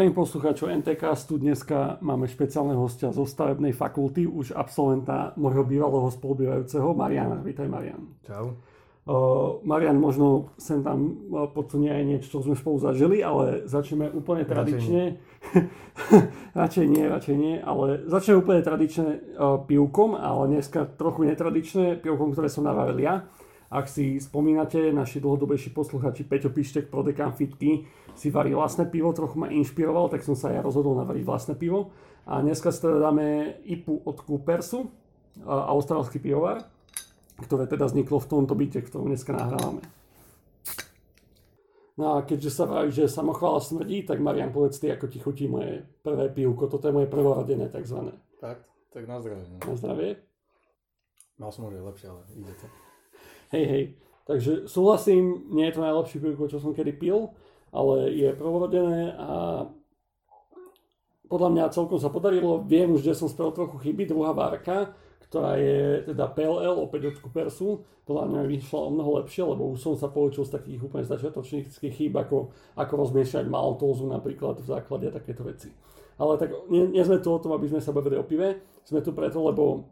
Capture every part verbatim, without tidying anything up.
Zdravím poslucháčov en té ká STU. Dneska máme špeciálneho hostia zo stavebnej fakulty, už absolventa môjho bývalého spolubývajúceho Mariana. Vítaj, Marian. Čau. Uh, Marian možno sem tam podsunie aj niečo, čo sme spolu zažili, ale začneme úplne tradične. Radšej nie, radšej nie, ale začneme úplne tradične uh, pivkom, ale dneska trochu netradičné pivkom, ktoré som navaril ja. Ak si spomínate, naši dlhodobejší posluchači Peťo Pištek, Prodekán Fitky si varí vlastné pivo, trochu ma inšpiroval, tak som sa ja rozhodol navariť vlastné pivo. A dneska si teda dáme í pé u od Coopersu, austrálsky pivovar, ktoré teda vzniklo v tomto byte, ktorú dneska nahrávame. No a keďže sa vraví, že samochvála smrdí, tak Marian, povedz ty, ako ti chutí moje prvé pivko. Toto je moje prvoradené takzvané. Tak, tak na zdravie. Ne? Na zdravie. Mal som už aj lepšie, ale ide to. Hej, hej, takže súhlasím, nie je to najlepšie pivko, čo som kedy pil, ale je prvorodené a podľa mňa celkom sa podarilo. Viem už, že som spravil trochu chyby, druhá várka, ktorá je teda pé el el, opäť od Coopersu, podľa mňa vyšla o mnoho lepšie, lebo už som sa poučil z takých úplne začiatočníckych chýb, ako, ako rozmiešať maltózu napríklad v základe a takéto veci. Ale tak nie, nie sme tu o tom, aby sme sa bavili o pive, sme tu preto, lebo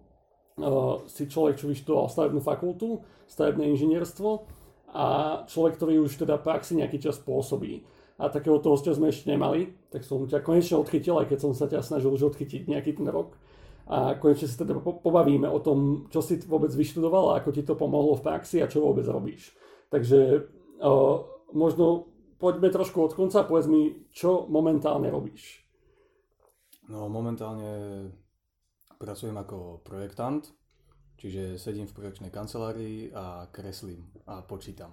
Uh, si človek, čo vyštudoval stavebnú fakultu, stavebné inžinierstvo a človek, ktorý už teda praxi nejaký čas pôsobí. A takého toho ste sme ešte nemali, tak som ťa konečne odchytil, aj keď som sa ťa snažil už odchytiť nejaký ten rok. A konečne sa teda po- pobavíme o tom, čo si vôbec vyštudoval a ako ti to pomohlo v praxi a čo vôbec robíš. Takže uh, možno poďme trošku od konca, povedz mi, čo momentálne robíš. No momentálne... Pracujem ako projektant, čiže sedím v projekčnej kancelárii a kreslím a počítam.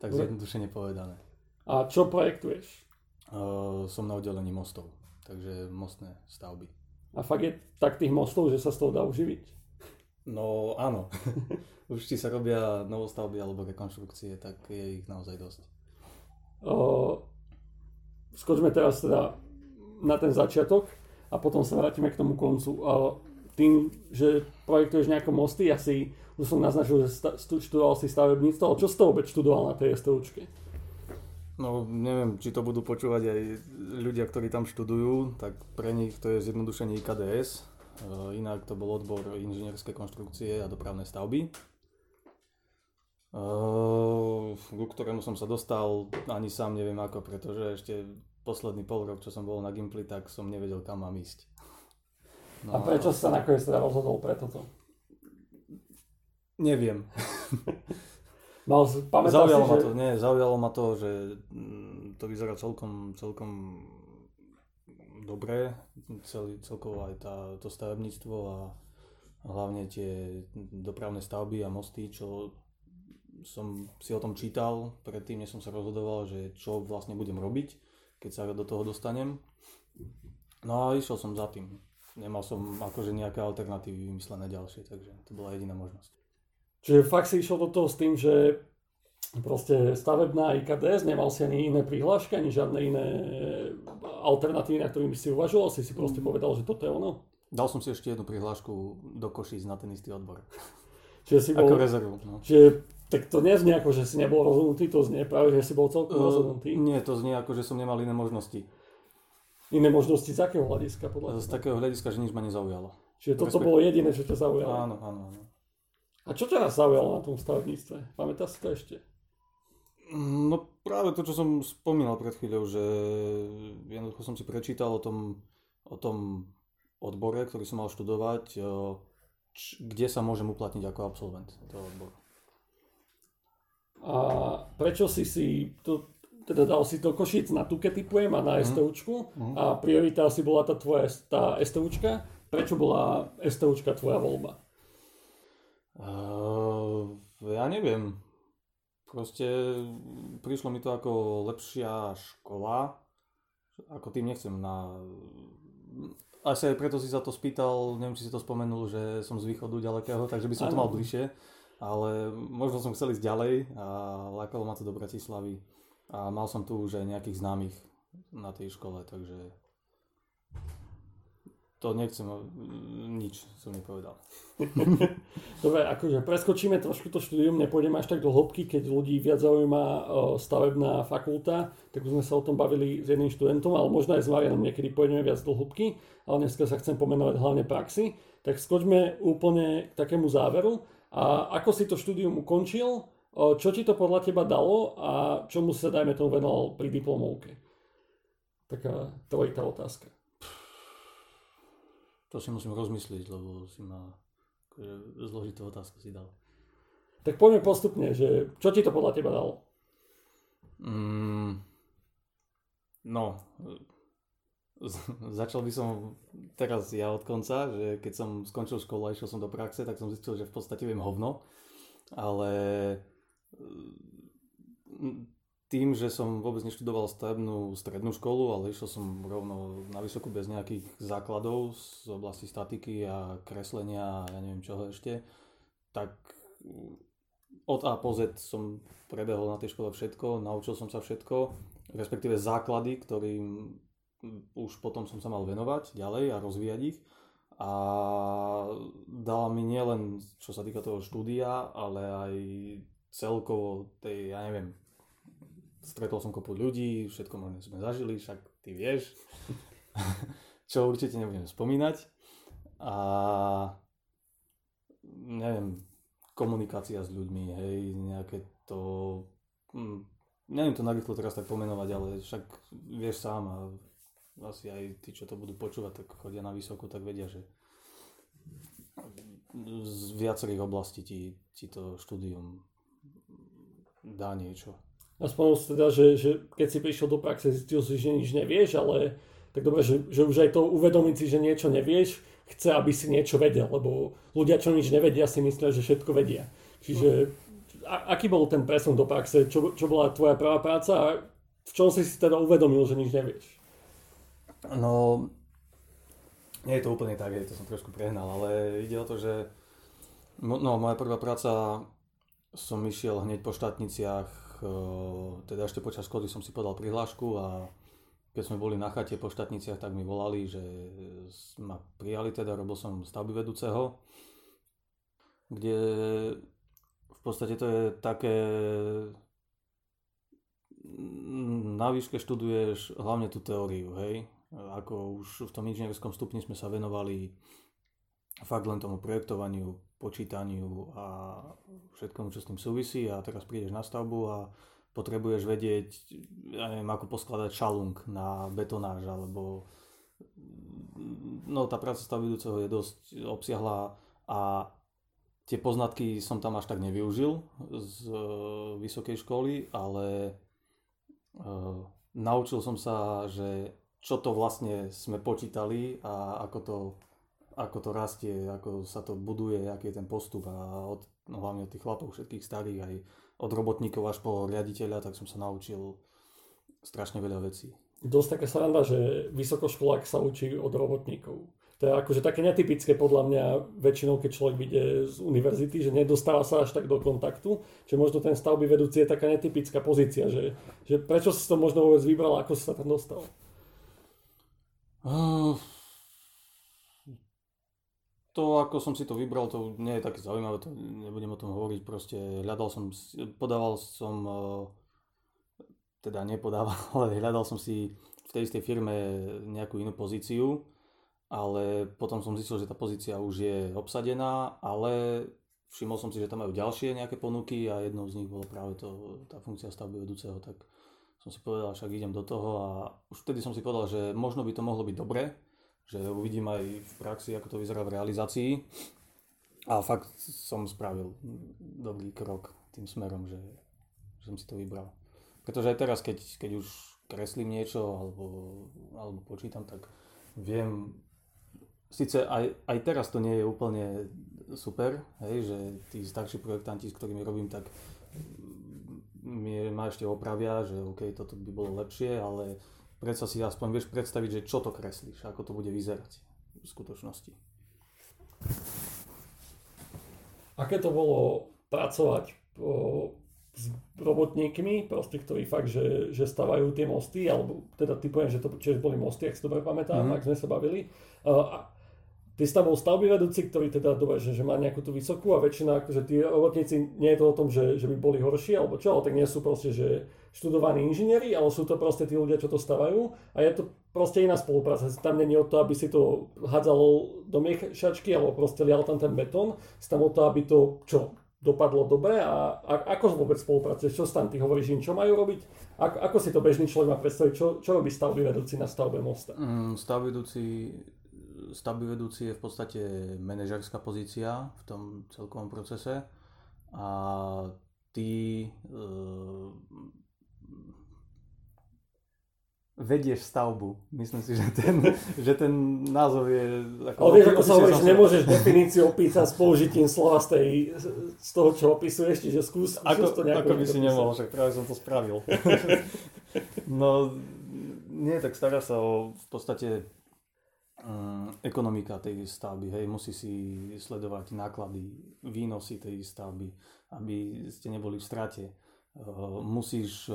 Tak zjednodušene povedané. A čo projektuješ? Uh, som na oddelení mostov, takže mostné stavby. A fakt je tak tých mostov, že sa z toho dá uživiť? No áno. Už či sa robia novostavby alebo rekonštrukcie, tak je ich naozaj dosť. Uh, skočme teraz teda na ten začiatok. A potom sa vrátime k tomu koncu. Tým, že projektuješ nejaké mosty, ja si už som naznačil, že sta, študoval si stavebníctvo, ale čo si to vôbec študoval na tej STUčke? No neviem, či to budú počúvať aj ľudia, ktorí tam študujú, tak pre nich to je zjednodušenie í ká dé es. Inak to bol odbor inžinierské konštrukcie a dopravné stavby, ku ktorému som sa dostal ani sám neviem ako, pretože ešte posledný pol rok, čo som bol na Gimply, tak som nevedel, kam mám ísť. No, a prečo si sa nakoniec teda rozhodol pre toto? Neviem. Mal, zaujalo si, ma že... to, nie, zaujalo ma to, že to vyzerá celkom, celkom dobre, Cel, celkovo aj tá, to stavebníctvo a hlavne tie dopravné stavby a mosty, čo som si o tom čítal predtým, než som sa rozhodoval, že čo vlastne budem robiť, keď sa do toho dostanem. No a išiel som za tým. Nemal som akože nejaké alternatívy vymyslené ďalšie, takže to bola jediná možnosť. Čiže fakt si išiel do toho s tým, že proste stavebná í ká dé es, nemal si ani iné prihlášky, ani žiadne iné alternatívy, na ktorým by si uvažoval, si si proste povedal, že toto je ono? Dal som si ešte jednu prihlášku do Košíc na ten istý odbor. Čiže si bol... Ako rezervu, no. Čiže... Tak to neznie ako, že si nebol rozhodnutý, to znie práve, že si bol celkom rozhodnutý. Uh, nie, to znie ako, že som nemal iné možnosti. Iné možnosti z akého hľadiska? Podľa z takého hľadiska, že nič ma nezaujalo. Čiže toto Respekt... bolo jediné, čo ťa zaujalo. Áno, áno, áno. A čo ťa zaujalo na tom stavebníctve? Pamätáš si to ešte? No práve to, čo som spomínal pred chvíľou, že jednoducho som si prečítal o tom, o tom odbore, ktorý som mal študovať, č- kde sa môžem uplatniť ako absolvent toho odboru. A prečo si si, to, teda dal si to Košic na Tuke typujem a na mm. STUčku mm. a priorita asi bola tá tvoja tá STUčka, prečo bola STUčka tvoja voľba? Uh, ja neviem, proste prišlo mi to ako lepšia škola, ako tým nechcem na... Asi aj preto si sa to spýtal, neviem či si to spomenul, že som z východu ďalekého, takže by som ano. To mal bližšie. Ale možno som chcel ísť ďalej a lákalo ma to do Bratislavy a mal som tu už aj nejakých známych na tej škole, takže to nechcem, nič som nepovedal. Dobre, akože preskočíme trošku to štúdium, nepôjdeme až tak do hĺbky, keď ľudí viac zaujíma stavebná fakulta, tak sme sa o tom bavili s jedným študentom, ale možno aj s Marianom niekedy pôjdeme viac do hĺbky, ale dneska sa chcem pomenovať hlavne praxi, tak skočme úplne k takému záveru. A ako si to štúdium ukončil, čo ti to podľa teba dalo a čomu sa dajme tomu venoval pri diplomovke? Taká trojitá otázka. To si musím rozmyslieť, lebo si ma zložitú otázku si dal. Tak poďme postupne, že čo ti to podľa teba dalo? Mm, no, začal by som teraz ja od konca, že keď som skončil školu a išiel som do praxe, tak som zistil, že v podstate viem hovno, ale tým, že som vôbec neštudoval stavebnú strednú školu, ale išiel som rovno na vysokú bez nejakých základov z oblasti statiky a kreslenia a ja neviem čoho ešte, tak od A po Z som prebehol na tej škole všetko, naučil som sa všetko, respektíve základy, ktorým už potom som sa mal venovať ďalej a rozvíjať ich. A dala mi nielen, čo sa týka toho štúdia, ale aj celkovo tej, ja neviem, stretol som kopu ľudí, všetko možné sme zažili, však ty vieš, čo určite nebudem spomínať. A neviem, komunikácia s ľuďmi, hej, nejaké to, hm, neviem to narýchlo teraz tak pomenovať, ale však vieš sám a asi aj tí, čo to budú počúvať, tak chodia na vysokú, tak vedia, že z viacerých oblastí ti, ti to štúdium dá niečo. A spomenul si teda, že, že keď si prišiel do praxe, zistil si, že nič nevieš, ale tak dobre, že, že už aj to uvedomiť si, že niečo nevieš, chce, aby si niečo vedel, lebo ľudia, čo nič nevedia, si myslia, že všetko vedia. Čiže a, aký bol ten presun do praxe, čo, čo bola tvoja prvá práca a v čom si si teda uvedomil, že nič nevieš? No, nie je to úplne tak, to som trošku prehnal, ale ide o to, že no, moja prvá práca, som išiel hneď po štátniciach, teda ešte počas školy som si podal prihlášku a keď sme boli na chate po štátniciach, tak mi volali, že ma prijali, teda robil som stavby vedúceho, kde v podstate to je také, na výške študuješ hlavne tú teóriu, hej, ako už v tom inžinierskom stupni sme sa venovali fakt len tomu projektovaniu, počítaniu a všetkomu, čo s tým súvisí a teraz prídeš na stavbu a potrebuješ vedieť, ja neviem, ako poskladať šalung na betonáž alebo no tá práca stavbidúceho je dosť obsiahla a tie poznatky som tam až tak nevyužil z vysokej školy, ale uh, naučil som sa, že čo to vlastne sme počítali a ako to ako to rastie, ako sa to buduje, aký je ten postup a od, no hlavne od tých chlapov, všetkých starých, aj od robotníkov až po riaditeľa, tak som sa naučil strašne veľa vecí. Dosť taká sranda, že vysokoškolák sa učí od robotníkov. To je akože také netypické podľa mňa väčšinou, keď človek ide z univerzity, že nedostáva sa až tak do kontaktu, že možno ten stavby vedúci je taká netypická pozícia, že, že prečo si to možno vôbec vybral, ako si sa tam dostal? Uh... To, ako som si to vybral, to nie je také zaujímavé, to nebudem o tom hovoriť, proste hľadal som, podával som, teda nepodával, ale hľadal som si v tej istej firme nejakú inú pozíciu, ale potom som zistil, že tá pozícia už je obsadená, ale všimol som si, že tam majú ďalšie nejaké ponuky a jednou z nich bola práve to, tá funkcia stavby vedúceho, tak som si povedal, však idem do toho a už vtedy som si povedal, že možno by to mohlo byť dobre, že uvidím aj v praxi, ako to vyzerá v realizácii. A fakt som spravil dobrý krok tým smerom, že, že som si to vybral. Pretože aj teraz, keď, keď už kreslím niečo alebo, alebo počítam, tak viem, síce aj, aj teraz to nie je úplne super, hej, že tí starší projektanti, s ktorými robím, tak ma ešte opravia, že OK, toto by bolo lepšie, ale predsa si aspoň vieš predstaviť, že čo to kreslíš, ako to bude vyzerať v skutočnosti. Aké to bolo pracovať o, s robotníkmi, proste, ktorí fakt, že, že stavajú tie mosty, alebo teda ty poviem, že to boli mosty, ak si dobre pamätám, mm-hmm. ak sme sa bavili. A Tam bol stavby vedúci, ktorý teda dobre, že, že má nejakú tú vysokú a väčšina, akože tí robotníci, nie je to o tom, že, že by boli horší alebo čo, ale tak nie sú proste, že študovaní inžinieri, ale sú to proste tí ľudia, čo to stavajú a je to proste iná spolupráca. Tam nie je o to, aby si to hádzalo do miešačky alebo proste lial tam ten betón, je tam o to, aby to čo dopadlo dobre a, a ako vôbec spolupracuješ, čo tam ty hovoríš im, čo majú robiť? Ako, ako si to bežný človek má predstaviť, čo, čo robí stavby vedúci na stavbe mosta? Mm, stavby vedúci... Stavby vedúci je v podstate manažerská pozícia v tom celkovom procese a ty e, vedieš stavbu. Myslím si, že ten, že ten názov je... Ako, ale vieš, ako sa hovoríš, nemôžeš definíciu opísať s použitím slova z, tej, z toho, čo opisuješ, čiže skús, skús to nejako... Ako by si nemohol, však práve som to spravil. No, nie, tak stará sa o v podstate... ekonomika tej stavby, hej, musí si sledovať náklady, výnosy tej stavby, aby ste neboli v strate. Musíš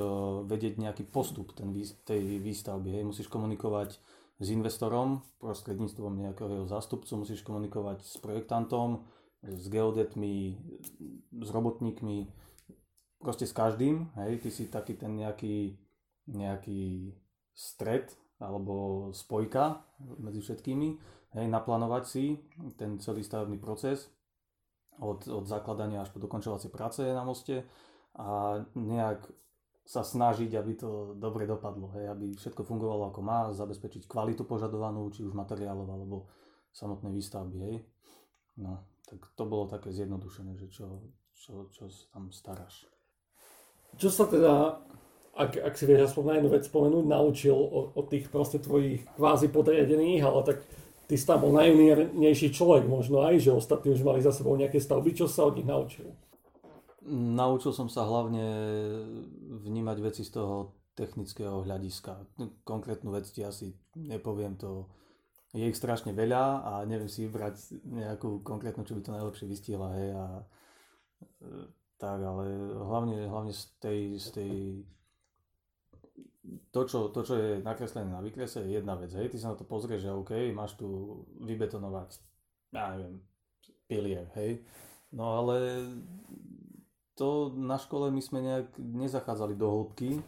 vedieť nejaký postup ten, tej výstavby, hej, musíš komunikovať s investorom, prostredníctvom nejakého zástupcu, musíš komunikovať s projektantom, s geodetmi, s robotníkmi, proste s každým, hej, ty si taký ten nejaký, nejaký stred, alebo spojka medzi všetkými, hej, naplánovať si ten celý stavebný proces od, od zakladania až po dokončovacie práce na moste a nejak sa snažiť, aby to dobre dopadlo, hej, aby všetko fungovalo ako má, zabezpečiť kvalitu požadovanú, či už materiálov alebo samotnej výstavby, hej. No, tak to bolo také zjednodušené, že čo, čo, čo sa tam staráš. Čo sa teda... Ak, ak si vieš aspoň na jednu vec spomenúť, naučil o, o tých proste tvojich kvázi podriadených, ale tak ty si tam bol najuniernejší človek možno aj, že ostatní už mali za sebou nejaké stavby, čo sa od nich naučil? Naučil som sa hlavne vnímať veci z toho technického hľadiska. Konkrétnu vec ti asi nepoviem, to je ich strašne veľa a neviem si vybrať nejakú konkrétnu, čo by to najlepšie vystihla, hej, a tak, ale hlavne, hlavne z tej, z tej To čo, to, čo je nakreslené na výkrese, je jedna vec. Hej. Ty sa na to pozrieš, že OK, máš tu vybetonovať, ja neviem, pilier, hej. No ale to na škole my sme nejak nezachádzali do hĺbky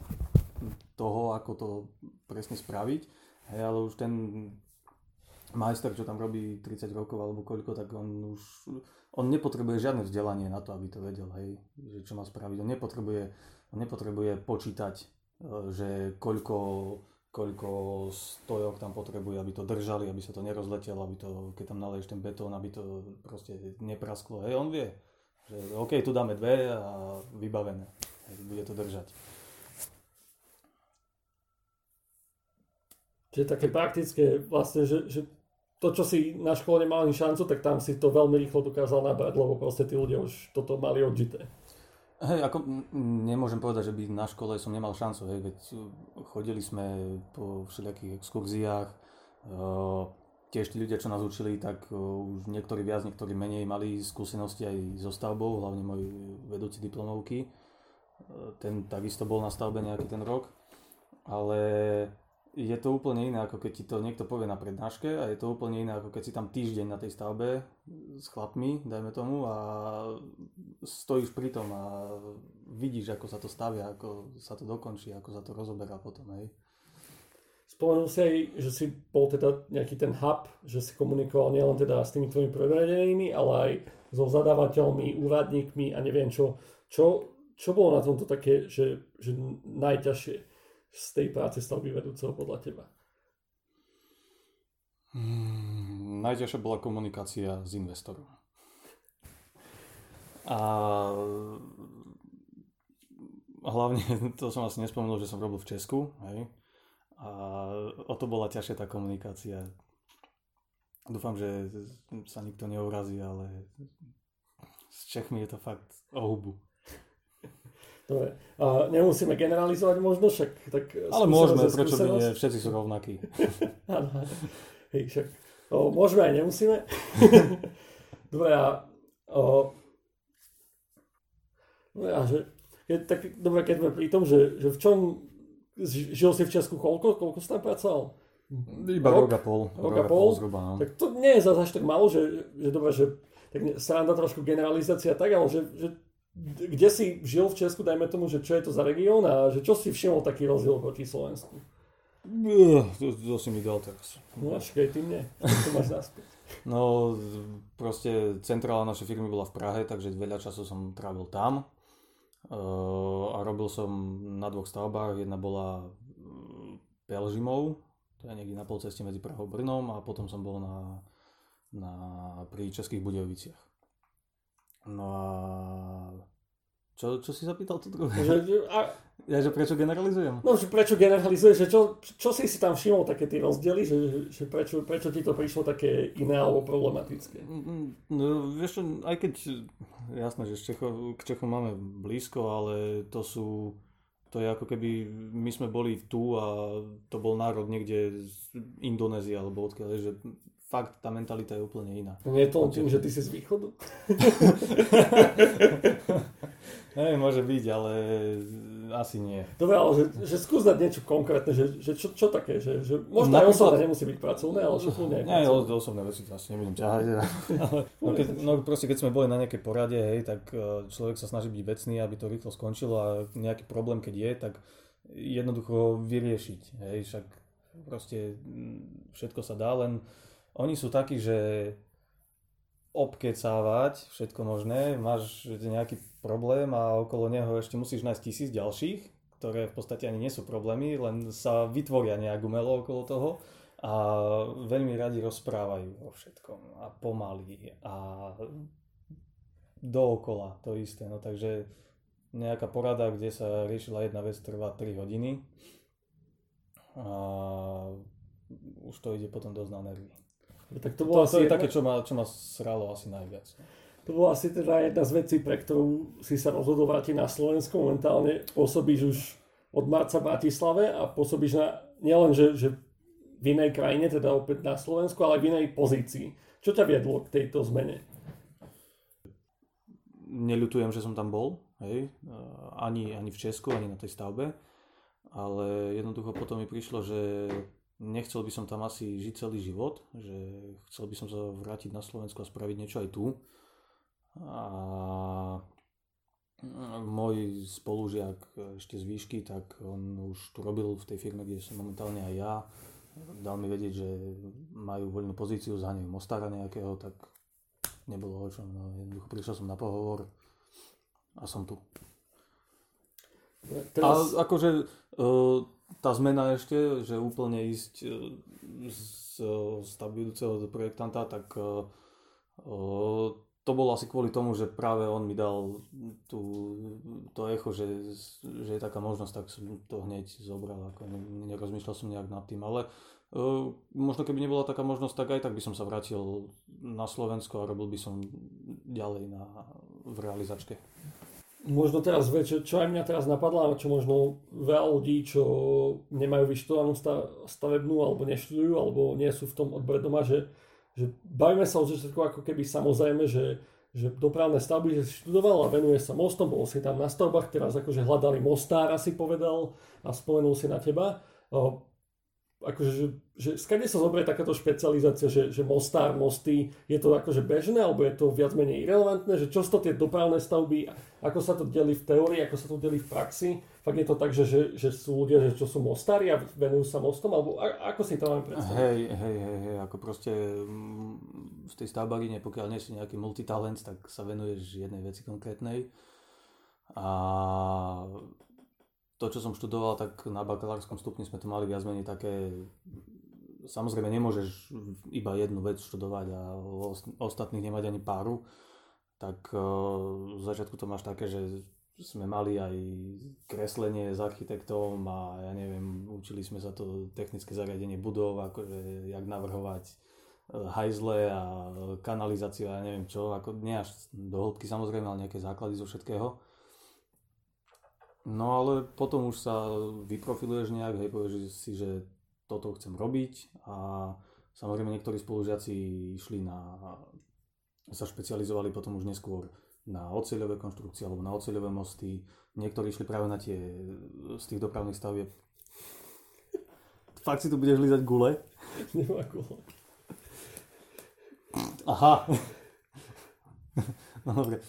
toho, ako to presne spraviť. Hej, ale už ten majster, čo tam robí tridsať rokov alebo koľko, tak on už... On nepotrebuje žiadne vzdelanie na to, aby to vedel, hej, že čo má spraviť. On nepotrebuje, on nepotrebuje počítať, že koľko, koľko stojok tam potrebuje, aby to držali, aby sa to nerozletelo, aby to, keď tam naleješ ten betón, aby to proste neprasklo. Hej, on vie, že OK, tu dáme dve a vybavené, hej, bude to držať. Čiže také praktické vlastne, že, že to, čo si na škole nemal ani šancu, tak tam si to veľmi rýchlo dokázal nabrať, lebo proste tí ľudia už toto mali odžité. Hej, ako nemôžem povedať, že by na škole som nemal šancu, hej, veď chodili sme po všelijakých exkurziách, e, tiež tí ľudia, čo nás učili, tak už niektorí viac, niektorí menej mali skúsenosti aj so stavbou, hlavne môj vedúci diplomovky, e, ten takisto bol na stavbe nejaký ten rok, ale je to úplne iné, ako keď ti to niekto povie na prednáške a je to úplne iné, ako keď si tam týždeň na tej stavbe s chlapmi, dajme tomu, a stojíš pri tom a vidíš, ako sa to stavia, ako sa to dokončí, ako sa to rozoberá potom, hej. Spomenul si aj, že si bol teda nejaký ten hub, že si komunikoval nielen teda s tými tvojimi prevedenými, ale aj so zadávateľmi, úradníkmi a neviem čo. Čo, čo bolo na tomto také, že, že najťažšie z tej práce stavby vedúceho podľa teba? Hmm, najťažšia bola komunikácia s investorom. A hlavne, to som asi nespomenul, že som robil v Česku, hej? A o to bola ťažšia tá komunikácia. Dúfam, že sa nikto neurazí, ale s Čechmi je to fakt o hubu. Dobre, a nemusíme generalizovať možno, však tak... Ale môžeme, prečo by nie, všetci sú rovnakí. Áno, hej, však o, môžeme aj nemusíme. Dobre, a... O, dobre, a že, je, tak, dobre, keď sme pri tom, že, že v čom... Žil si v Česku koľko? Koľko si tam pracoval? Iba rok, rok a pol. Rok a pol. Tak to nie je zase až tak málo, že, že dobre, že tak sranda trošku generalizácia tak, ale že, že kde si žil v Česku, dajme tomu, že čo je to za región a že čo si všimol taký rozdiel proti Slovensku? To, to si mi dal teraz. No až keď ty mne, to máš naspäť. No proste centrála našej firmy bola v Prahe, takže veľa času som trávil tam a robil som na dvoch stavbách. Jedna bola Pelhřimov, to je niekde na polceste medzi Prahou a Brnom, a potom som bol na, na, pri Českých Budejoviciach. No a čo, čo si zapýtal to druhé? Ja, že prečo generalizujem? No, že prečo generalizuješ? Že čo, čo si si tam všimol také tie rozdiely? Že, že prečo, prečo ti to prišlo také iné alebo problematické? No, vieš, aj keď, jasné, že Čecho, k Čechom máme blízko, ale to sú, to je ako keby my sme boli tu a to bol národ niekde z Indonézie alebo odkiaľ, že fakt tá mentalita je úplne iná. Nie je to tým, že ty si z východu? Hej, môže byť, ale asi nie. Dobre, ale že, že skús dať niečo konkrétne, že, že čo, čo také, že, že možno aj osobné nemusí byť pracovné, ale že úplne aj pracovné. Nie, osobné veci to asi nebudem ťahať. No, keď, no proste, keď sme boli na nejakej porade, hej, tak človek sa snaží byť vecný, aby to rýchlo skončilo a nejaký problém, keď je, tak jednoducho vyriešiť, hej, však proste všetko sa dá, len oni sú takí, že obkecávať všetko možné, máš nejaký problém a okolo neho ešte musíš nájsť tisíc ďalších, ktoré v podstate ani nie sú problémy, len sa vytvoria nejak umelo okolo toho a veľmi radi rozprávajú o všetkom a pomaly a dookola to isté. No takže nejaká porada, kde sa riešila jedna vec, trvá tri hodiny a už to ide potom dosť na nervy. Tak to bolo to, asi to je jedna... také, čo ma, čo ma sralo asi najviac. To bola asi teda jedna z vecí, pre ktorú si sa rozhodol vrátiť na Slovensku. Momentálne pôsobíš už od marca v Bratislave a pôsobíš na, nielen že, že v inej krajine, teda opäť na Slovensku, ale v inej pozícii. Čo ťa viedlo k tejto zmene? Neľutujem, že som tam bol, hej? Ani, ani v Česku, ani na tej stavbe, ale jednoducho potom mi prišlo, že nechcel by som tam asi žiť celý život, že chcel by som sa vrátiť na Slovensku a spraviť niečo aj tu. A môj spolužiak ešte z výšky, tak on už tu robil v tej firme, kde som momentálne aj ja. Dal mi vedieť, že majú voľnú pozíciu, zháňajú mostára nejakého, tak nebolo o čom. No, jednoducho prišiel som na pohovor a som tu. Teraz... A akože... Uh, Tá zmena ešte, že úplne ísť z stavby budúceho projektanta, tak to bolo asi kvôli tomu, že práve on mi dal tú, to echo, že, že je taká možnosť, tak som to hneď zobral. Ako nerozmýšľal som nejak nad tým, ale možno keby nebola taká možnosť, tak aj tak by som sa vrátil na Slovensko a robil by som ďalej na, v realizačke. Možno teraz, čo, čo aj mňa teraz napadlo, čo možno veľa ľudí, čo nemajú vyštudovanú stavebnú, alebo neštudujú, alebo nie sú v tom odbore doma, že, že bavíme sa o všetko ako keby samozrejme, že, že dopravné stavby, že si študoval a venuje sa mostom, bol si tam na stavbách, teraz akože hľadali mostára, si povedal a spomenul si na teba. Akože, že, že skade sa zoberie takáto špecializácia, že, že mostár, mosty, je to akože bežné, alebo je to viac menej irelevantné, že čo sú to tie dopravné stavby, ako sa to delí v teórii, ako sa to delí v praxi, fakt je to tak, že, že, že sú ľudia, že čo sú mostári a venujú sa mostom, alebo a, ako si to máme predstaviť? Hej, hej, hej, hej, ako proste v tej stavbarine, pokiaľ nie si nejaký multitalent, tak sa venuješ jednej veci konkrétnej a... To, čo som študoval, tak na bakalárskom stupni sme to mali viac menej také... Samozrejme, nemôžeš iba jednu vec študovať a ostatných nemať ani páru. Tak v začiatku to máš také, že sme mali aj kreslenie s architektom a ja neviem, učili sme sa to technické zariadenie budov, akože jak navrhovať hajzle a kanalizáciu a ja neviem čo. Ako, nie až do hĺbky samozrejme, ale nejaké základy zo všetkého. No ale potom už sa vyprofiluješ nejak, hej, povieš si, že toto chcem robiť a samozrejme niektorí spolužiaci išli na, sa špecializovali potom už neskôr na oceľové konštrukcie alebo na oceľové mosty, niektorí išli práve na tie z tých dopravných stavieb. Fakt si tu budeš lízať gule? Nemá gule. Aha. No dobre.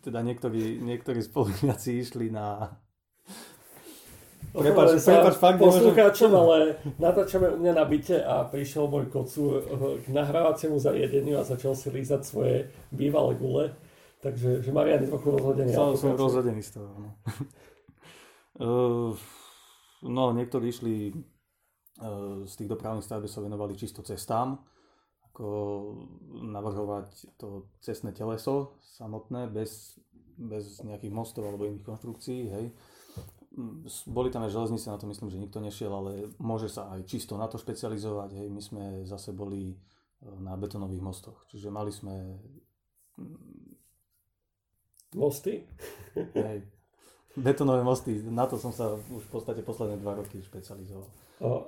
Teda niektorí, niektorí spolužiaci išli na... Prepač, prepač, fakt nemôžem... Poslucháčom, ale natáčame u mňa na byte a prišiel môj kocúr k nahrávaciemu zariadeniu a začal si lízať svoje bývalé gule. Takže že Marian je trochu rozhodený. Som, som rozhodený z toho. No, uh, no niektorí išli uh, z tých dopravných staveb, sa venovali čisto cestám. Ako navrhovať to cestné teleso samotné, bez, bez nejakých mostov alebo iných konštrukcií, hej. Boli tam aj železnice, na to myslím, že nikto nešiel, ale môže sa aj čisto na to špecializovať. Hej. My sme zase boli na betonových mostoch, čiže mali sme... Mosty? Hej, betonové mosty, na to som sa už v podstate posledné dva roky špecializoval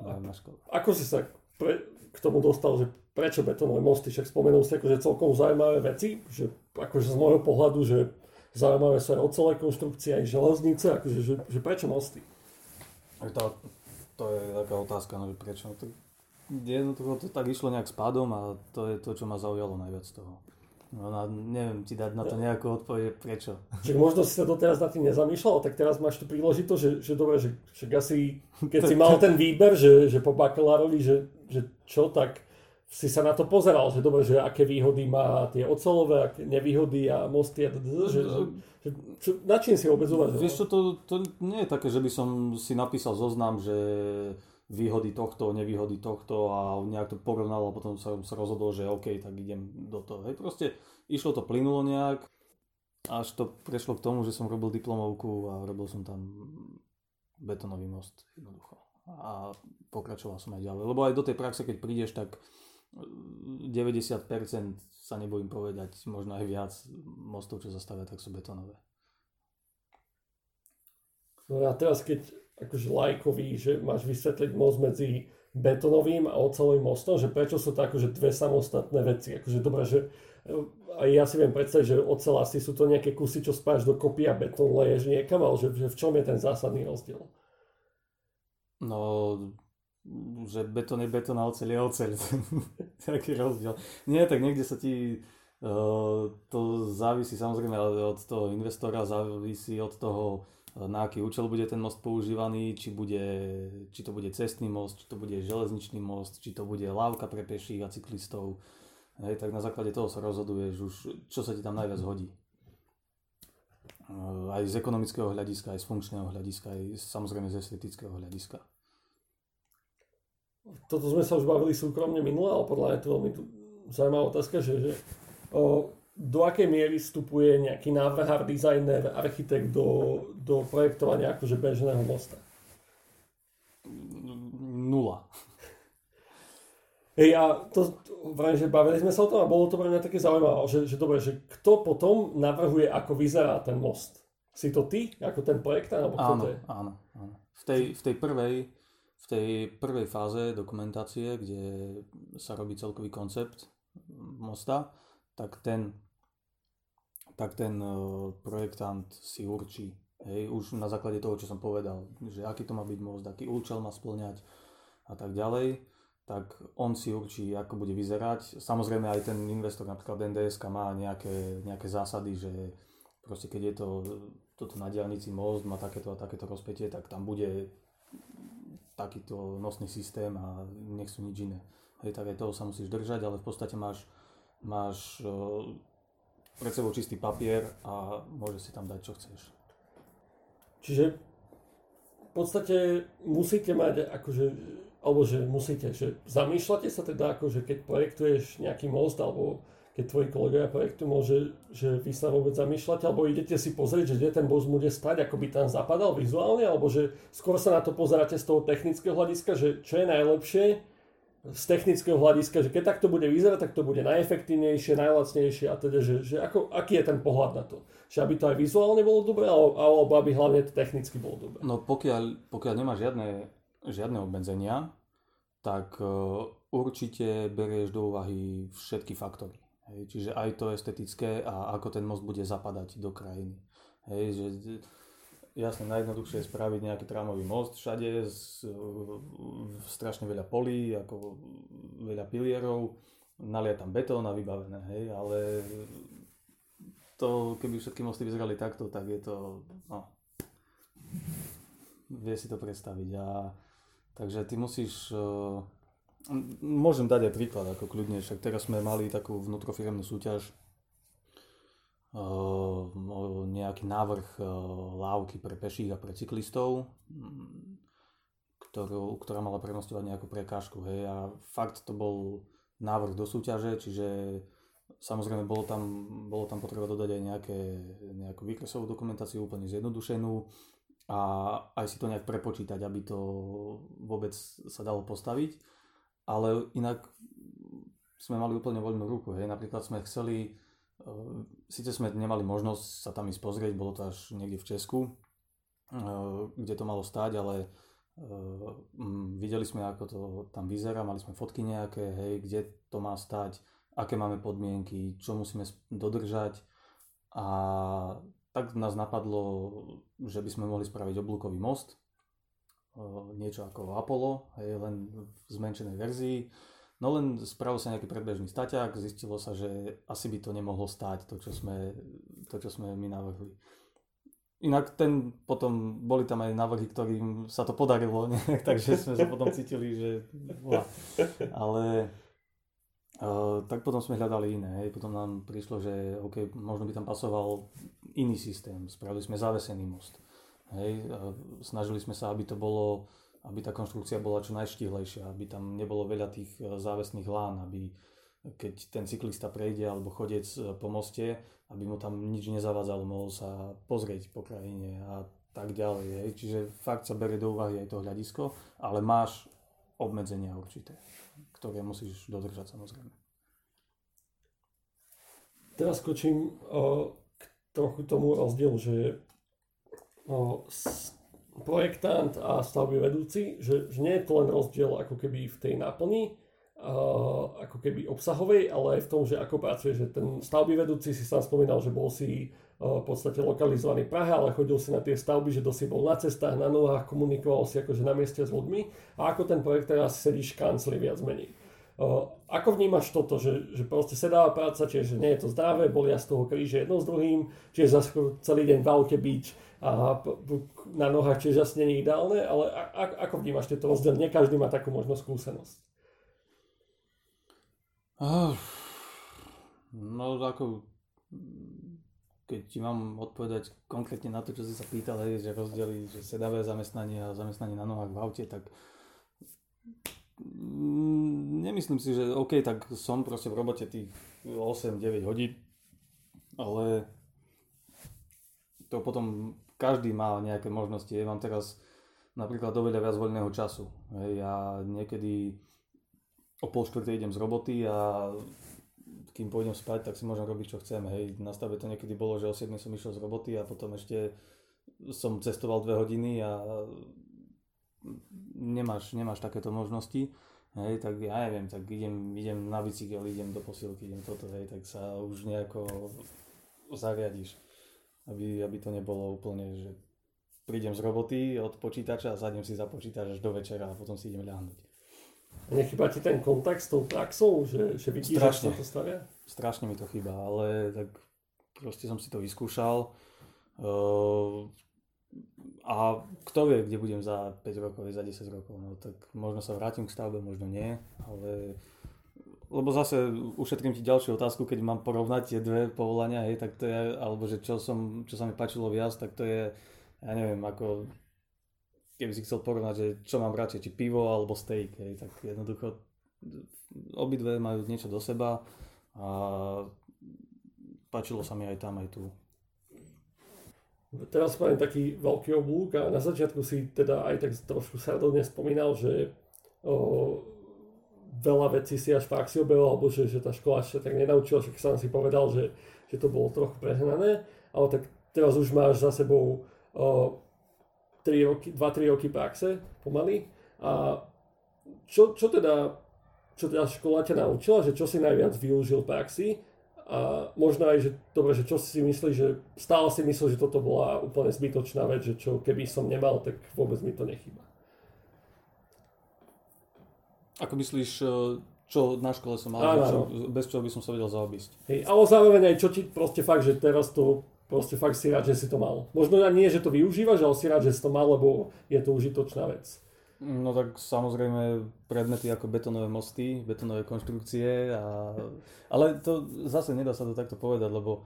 a, na škole. Ako si sa pre, k tomu dostal, že prečo betonové mosty? Však spomenul si akože celkom zaujímavé veci, že akože z môjho pohľadu, že zaujímavé sa aj ocelé konštrukcie, aj železnice, akože, že, že prečo mosty? To, to je taká otázka, no prečo? To, jedno, to, to tak išlo nejak s pádom a to je to, čo ma zaujalo najviac z toho. No, na, neviem ti dať na to nejakú odpoveď, prečo. Čiže možno si sa doteraz na tým nezamýšľal, tak teraz máš tu príležitosť, že, že dobre, že, že asi, keď si mal ten výber, že, že po bakalárovi, že, že čo, tak si sa na to pozeral, že dobre, že aké výhody má tie oceľové, aké nevýhody a mosty a to, že, že, čo, na čím si vôbec uvažoval? Vieš čo, to, to nie je také, že by som si napísal zoznam, že výhody tohto, nevýhody tohto a nejak to porovnal a potom sa, sa rozhodol, že OK, tak idem do toho. Hej, proste išlo to plynulo nejak, až to prešlo k tomu, že som robil diplomovku a robil som tam betonový most jednoducho. A pokračoval som aj ďalej, lebo aj do tej praxe, keď prídeš, tak deväťdesiat percent sa nebojím povedať, možno aj viac mostov, čo zastavia, tak sú betonové. No a teraz keď akože lajkový, že máš vysvetliť most medzi betonovým a oceľovým mostom, že prečo sú to akože dve samostatné veci, akože dobré, že aj ja si viem predstaviť, že oceľ asi sú to nejaké kusy, čo spáš do kopy a betón leješ niekam, ale že, že v čom je ten zásadný rozdiel? No... že betón je betón a oceľ je oceľ. Taký rozdiel. Nie, tak niekde sa ti uh, to závisí samozrejme od toho investora, závisí od toho, na aký účel bude ten most používaný, či, bude, či to bude cestný most, či to bude železničný most, či to bude lávka pre peších a cyklistov. Hej, tak na základe toho sa rozhoduješ už, čo sa ti tam najviac hodí. Uh, aj z ekonomického hľadiska, aj z funkčného hľadiska, aj samozrejme z estetického hľadiska. Toto sme sa už bavili súkromne minule, ale podľa mňa je to veľmi zaujímavá otázka, že, že o, do akej miery vstupuje nejaký návrhár, dizajner, architekt do, do projektovania akože bežného mosta? Nula. Hej, a to, vraj, že bavili sme sa o tom a bolo to pre mňa také zaujímavé, že, že dobre, že kto potom navrhuje, ako vyzerá ten most? Si to ty, ako ten projektant, alebo kto áno, to je? Áno, áno. V tej, v tej prvej... V tej prvej fáze dokumentácie, kde sa robí celkový koncept mosta, tak ten, tak ten projektant si určí, hej, už na základe toho, čo som povedal, že aký to má byť most, aký účel má spĺňať a tak ďalej, tak on si určí, ako bude vyzerať. Samozrejme aj ten investor, napríklad en dé es-ka, má nejaké, nejaké zásady, že proste keď je to toto na diaľnici most, má takéto a takéto rozpätie, tak tam bude takýto nosný systém a nechcú nič iné. Hej, tak aj toho sa musíš držať, ale v podstate máš, máš pred sebou čistý papier a môžeš si tam dať, čo chceš. Čiže v podstate musíte mať, akože, alebo že musíte, že zamýšľate sa teda, akože keď projektuješ nejaký most, alebo keď tvoji kolegovia projektu môže, že vy sa vôbec zamýšľate, alebo idete si pozrieť, že kde ten most bude stať, ako by tam zapadal vizuálne, alebo že skôr sa na to pozeráte z toho technického hľadiska, že čo je najlepšie z technického hľadiska, že keď takto bude vyzerať, tak to bude najefektívnejšie, najlacnejšie a teda, že, že ako, aký je ten pohľad na to? Že aby to aj vizuálne bolo dobré, alebo, alebo aby hlavne to technicky bolo dobré? No pokiaľ, pokiaľ nemá žiadne, žiadne obmedzenia, tak uh, určite berieš do úvahy všetky faktory. Hej, čiže aj to estetické a ako ten most bude zapadať do krajiny. Hej, že Jasne, najjednoduchšie je spraviť nejaký trámový most všade, z, strašne veľa polí, ako veľa pilierov, naliať tam betón a vybavené, hej, ale to, keby všetky mosty vyzerali takto, tak je to, no, vie si to predstaviť a takže ty musíš, môžem dať aj príklad, ako kľudne, však teraz sme mali takú vnútrofiremnú súťaž, nejaký návrh lávky pre peších a pre cyklistov, ktorú, ktorá mala premostovať nejakú prekážku, hej, a fakt to bol návrh do súťaže, čiže samozrejme bolo tam, bolo tam potreba dodať aj nejaké, nejakú výkresovú dokumentáciu, úplne zjednodušenú a aj si to nejak prepočítať, aby to vôbec sa dalo postaviť, ale inak sme mali úplne voľnú ruku, hej, napríklad sme chceli Sice sme nemali možnosť sa tam ísť pozrieť, bolo to až niekde v Česku, kde to malo stáť, ale videli sme, ako to tam vyzerá, mali sme fotky nejaké, hej, kde to má stáť, aké máme podmienky, čo musíme dodržať a tak nás napadlo, že by sme mohli spraviť oblúkový most, niečo ako Apollo, hej, len v zmenšenej verzii. No len spravil sa nejaký predbežný staťák, zistilo sa, že asi by to nemohlo stáť, to čo sme, to, čo sme my navrhli. Inak ten potom, boli tam aj návrhy, ktorým sa to podarilo, ne? Takže sme sa potom cítili, že... Ale uh, tak potom sme hľadali iné, hej. Potom nám prišlo, že okay, možno by tam pasoval iný systém, spravili sme zavesený most. Hej. Snažili sme sa, aby to bolo... aby tá konštrukcia bola čo najštíhlejšia, aby tam nebolo veľa tých závesných lán, aby keď ten cyklista prejde alebo chodec po moste, aby mu tam nič nezavadzalo, mohol sa pozrieť po krajine a tak ďalej. Čiže fakt sa berie do úvahy aj to hľadisko, ale máš obmedzenia určité, ktoré musíš dodržať samozrejme. Teraz skočím uh, k trochu tomu rozdielu, že uh, s- projektant a stavby vedúci, že, že nie je to len rozdiel ako keby v tej náplni, uh, ako keby obsahovej, ale aj v tom, že ako pracuje, že ten stavby vedúci si sám spomínal, že bol si uh, v podstate lokalizovaný v Prahe, ale chodil si na tie stavby, že dosť si bol na cestách, na nohách, komunikoval si akože na mieste s ľuďmi a ako ten projekt teraz sedíš v kancli viac menej. Uh, ako vnímaš toto, že, že proste sedáva práca, čiže nie je to zdravé, bolia z toho kríže jedno s druhým, čiže zase celý deň v aute byť a na nohách, čiže zase nie je ideálne, ale a, a, ako vnímaš tieto rozdiel? Nie každý má takú možnosť skúsenosť. Uh, no ako, keď ti mám odpovedať konkrétne na to, čo si sa pýtal, hej, že rozdiely, že sedavé zamestnanie a zamestnanie na nohách v aute, tak... Nemyslím si, že OK, tak som proste v robote tých osem deväť hodín, ale to potom každý má nejaké možnosti. Ja mám teraz napríklad oveľa viac voľného času. Ja niekedy o pol štvrtej idem z roboty a kým pôjdem spať, tak si môžem robiť, čo chcem. Hej. Na stave to niekedy bolo, že o siedmej som išiel z roboty a potom ešte som cestoval dve hodiny a Nemáš, nemáš takéto možnosti, hej, tak ja neviem, tak idem, idem na bicykel, idem do posilky, idem toto, hej, tak sa už nejako zariadiš, aby, aby to nebolo úplne, že prídem z roboty od počítača a sadnem si za počítač až do večera a potom si idem ľahnuť. Nechýba ti ten kontakt s tou praxou, že, že vidíš, že sa to stavia? Strašne mi to chýba, ale tak proste som si to vyskúšal. Uh, A kto vie, kde budem za päť rokov, za desať rokov, no tak možno sa vrátim k stavbe, možno nie, ale... Lebo zase ušetrím ti ďalšiu otázku, keď mám porovnať tie dve povolania, hej, tak to je, alebo že čo, som, čo sa mi páčilo viac, tak to je, ja neviem, ako... Keby si chcel porovnať, že čo mám radšej, či pivo alebo steak, hej, tak jednoducho obidve majú niečo do seba a páčilo sa mi aj tam, aj tu. Teraz mám taký veľký oblúk a na začiatku si teda aj tak trošku srdovne spomínal, že o, veľa vecí si až v praxi objavil, alebo že, že tá škola ešte tak nenaučila, však sám si povedal, že, že to bolo trochu prehnané, ale tak teraz už máš za sebou dva tri roky praxe pomaly a čo, čo, teda, čo teda škola ťa naučila, že čo si najviac využil v praxi A možno aj, že dobre, že čo si myslí, že stále si myslí, že toto bola úplne zbytočná vec, že čo keby som nemal, tak vôbec mi to nechýba. Ako myslíš, čo na škole som mal, čo, bez čoho by som sa vedel zaobísť? Hej, ale zároveň aj čo ti proste fakt, že teraz to proste fakt si rád, že si to mal. Možno nie, že to využívaš, ale si rád, že si to mal, lebo je to užitočná vec. No tak samozrejme predmety ako betónové mosty, betónové konštrukcie, a, ale to zase nedá sa to takto povedať, lebo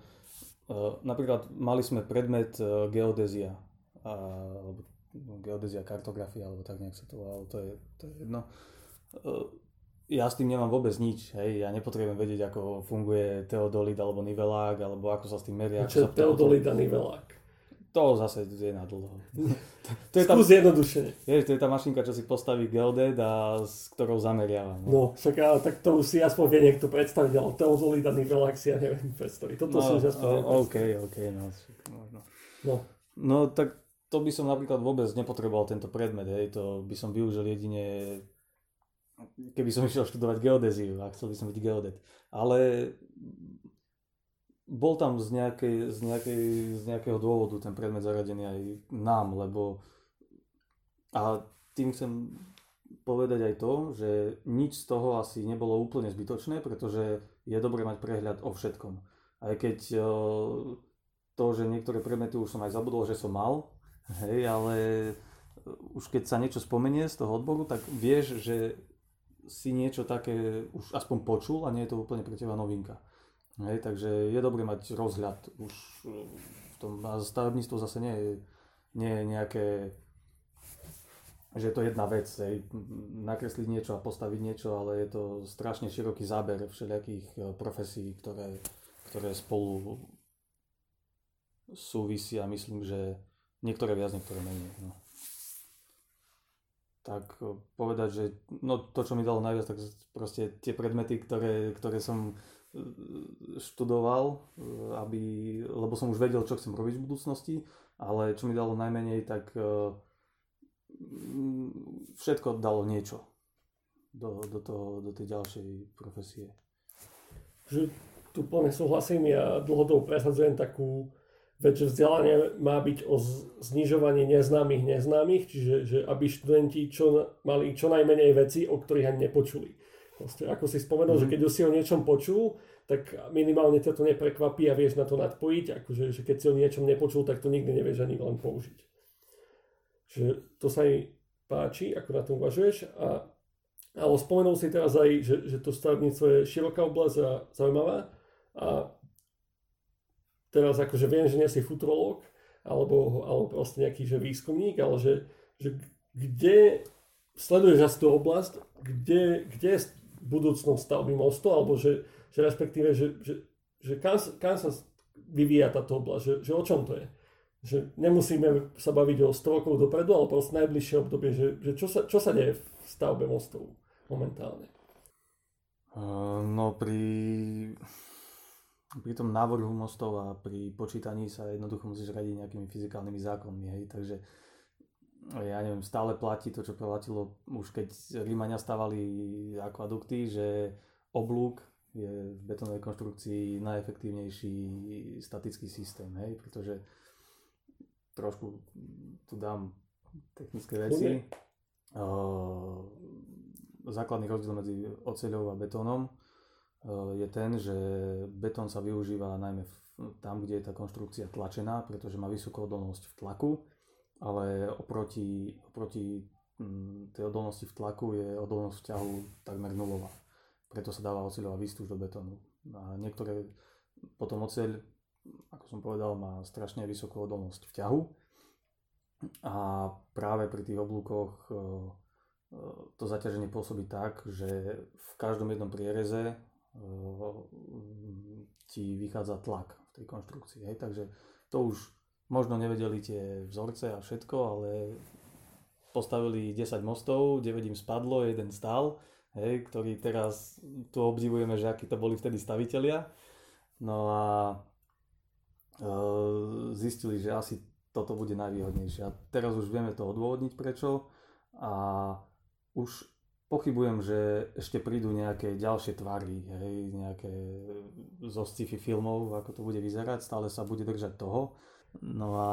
uh, napríklad mali sme predmet uh, geodézia, a, alebo geodézia, kartografia, alebo tak nejak sa to volalo, to je, to je jedno. Uh, ja s tým nemám vôbec nič, hej, ja nepotrebujem vedieť, ako funguje teodolit alebo nivelák, alebo ako sa s tým meria. Čo je teodolit a nivelák? To zase je na dlho. Skús jednodušene. Vieš, to je tá mašinka, čo si postaví geodét a s ktorou zameriava. No, no však, tak to už si aspoň vie niekto predstaviť, ale teodolit a nivelák si ja neviem predstaviť. Toto no, som už aspoň neviem predstaviť. OK, OK, no, možno. No. No, tak to by som napríklad vôbec nepotreboval tento predmet, hej, to by som využil jedine, keby som išiel študovať geodéziu a chcel by som byť geodét. Ale bol tam z, nejakej, z, nejakej, z nejakého dôvodu ten predmet zaradený aj nám, lebo a tým chcem povedať aj to, že nič z toho asi nebolo úplne zbytočné, pretože je dobré mať prehľad o všetkom. Aj keď to, že niektoré predmety už som aj zabudol, že som mal, hej, ale už keď sa niečo spomenie z toho odboru, tak vieš, že si niečo také už aspoň počul a nie je to úplne pre teba novinka. Hej, takže je dobré mať rozhľad už v tom, a stavebníctvo zase nie je, nie je nejaké, že je to jedna vec, hej, nakresliť niečo a postaviť niečo, ale je to strašne široký záber všelijakých profesí, ktoré, ktoré spolu súvisia, myslím, že niektoré viac, niektoré menej. No. Tak povedať, že no, to, čo mi dalo najviac, tak proste tie predmety, ktoré, ktoré som študoval, aby, lebo som už vedel, čo chcem robiť v budúcnosti, ale čo mi dalo najmenej, tak všetko dalo niečo do, do, toho, do tej ďalšej profesie. Že tu plne súhlasím, ja dlhodobo presadzujem takú vec, že vzdelanie má byť o znižovaní neznámych neznámych, čiže že aby študenti čo, mali čo najmenej vecí, o ktorých ani nepočuli. Proste, ako si spomenul, mm-hmm. že keď už si o niečom počul, tak minimálne ťa to neprekvapí a vieš na to nadpojiť. Akože, že keď si o niečom nepočul, tak to nikdy nevieš ani len použiť. Čiže to sa mi páči, ako na to uvažuješ. A, ale spomenul si teraz aj, že, že to stavebníctvo je široká oblasť a zaujímavá. A teraz akože viem, že nie si futurológ, alebo, alebo proste nejaký že výskumník, ale že, že kde sleduješ asi tú oblasť, kde, kde je budúcnosť stavby mostov, alebo že, že respektíve, že, že, že kam, kam sa vyvíja táto oblasť, že, že o čom to je. Že nemusíme sa baviť o sto rokov dopredu, ale proste najbližšie obdobie, že, že čo, sa, čo sa deje v stavbe mostov momentálne. No pri, pri tom návrhu mostov a pri počítaní sa jednoducho musíš radiť nejakými fyzikálnymi zákonmi, hej, takže ja neviem, stále platí to, čo platilo už keď Rímania stavali akvadukty, že oblúk je v betónovej konštrukcii najefektívnejší statický systém, hej, pretože trošku tu dám technické veci. Uh, základný rozdiel medzi oceľou a betónom uh, je ten, že betón sa využíva najmä v, tam, kde je tá konštrukcia tlačená, pretože má vysokú odolnosť v tlaku. Ale oproti, oproti tej odolnosti v tlaku je odolnosť v ťahu takmer nulová. Preto sa dáva oceľová výstuž do betónu. A niektoré, potom oceľ, ako som povedal, má strašne vysokú odolnosť v ťahu. A práve pri tých oblúkoch to zaťaženie pôsobí tak, že v každom jednom priereze ti vychádza tlak v tej konštrukcii. Hej? Takže to už možno nevedeli tie vzorce a všetko, ale postavili desať mostov, deväť im spadlo, jeden stál, hej, ktorý teraz tu obdivujeme, že akí to boli vtedy stavitelia. No a e, zistili, že asi toto bude najvýhodnejšie. A teraz už vieme to odôvodniť prečo. A už Pochybujem, že ešte prídu nejaké ďalšie tvary, hej, nejaké zo sci-fi filmov, ako to bude vyzerať, stále sa bude držať toho. No a...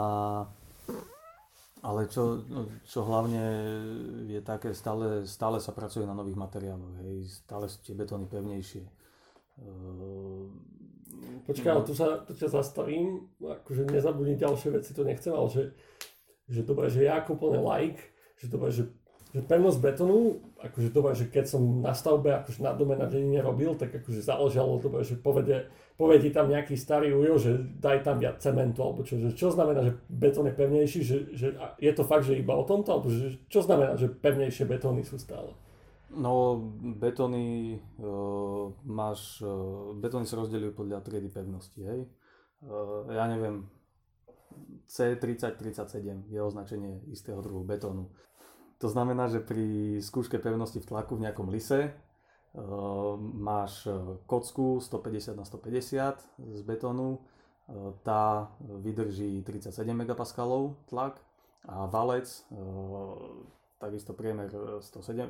Ale čo, čo hlavne je také, stále, stále sa pracuje na nových materiáloch, hej, stále sú tie betóny pevnejšie. Počkaj, no. tu, sa, tu sa zastavím, akože nezabudím ďalšie veci, to nechcem, ale že, že dobre, že ja ako plne like, že dobre, že že pevnosť betonu, akože dobre, že keď som na stavbe, akože na dome na dedine robil, tak akože záležalo, dobre, že povede, povede tam nejaký starý ujo, že daj tam viac cementu, alebo čo, že čo znamená, že betón je pevnejší, že, že je to fakt, že iba o tomto, alebo že čo znamená, že pevnejšie betóny sú stále? No, betóny e, máš, e, betóny sa rozdeľujú podľa triedy pevnosti, hej? E, ja neviem, C tridsať tridsaťsedem je označenie istého druhu betónu. To znamená, že pri skúške pevnosti v tlaku v nejakom lise e, máš kocku stopäťdesiat na stopäťdesiat z betónu, e, tá vydrží tridsaťsedem megapaskalov tlak a valec, e, takisto priemer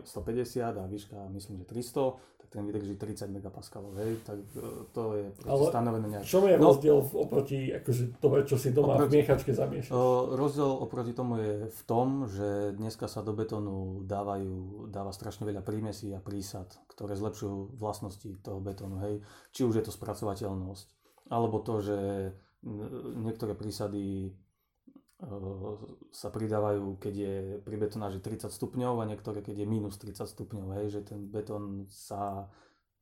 sto päťdesiat a výška myslím, že tristo, tak ten vydrží tridsať megapaskalov, hej, tak e, to je stanovené nejaké. Čo je no, rozdiel oproti, akože to, čo si doma oproti, v miechačke zamiešaš? Rozdiel oproti tomu je v tom, že dneska sa do betónu dávajú, dáva strašne veľa prímesí a prísad, ktoré zlepšujú vlastnosti toho betónu, hej, či už je to spracovateľnosť, alebo to, že niektoré prísady sa pridávajú, keď je pri betonáži tridsať stupňov a niektoré, keď je minus tridsať stupňov, hej, že ten betón sa...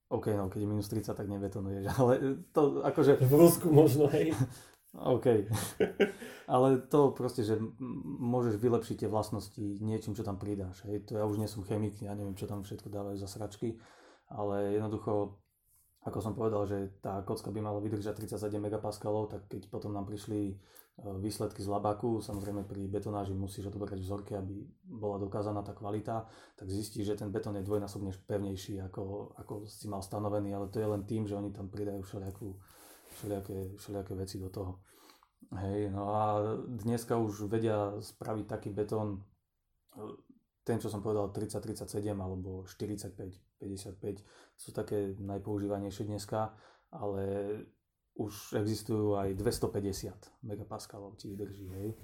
OK, no, keď je minus tridsať, tak nebetonuješ, ale to akože... V Rusku možno, hej. OK. Ale to proste, že môžeš vylepšiť tie vlastnosti niečím, čo tam pridáš, hej. To ja už nie som chemik, ja neviem, čo tam všetko dávajú za sračky, ale jednoducho, ako som povedal, že tá kocka by mala vydržať tridsaťsedem megapaskalov, tak keď potom nám prišli výsledky z labaku, samozrejme pri betonáži musíš odoberať vzorky, aby bola dokázaná tá kvalita, tak zistíš, že ten betón je dvojnásobne pevnejší, ako, ako si mal stanovený, ale to je len tým, že oni tam pridajú všelijakú, všelijaké, všelijaké veci do toho. Hej, no a dneska už vedia spraviť taký betón, ten, čo som povedal, tridsať tridsaťsedem alebo štyridsať päť päťdesiatpäť, sú také najpoužívanejšie dneska, ale už existujú aj dvestopäťdesiat megapaskalov, ti vydrží, hej.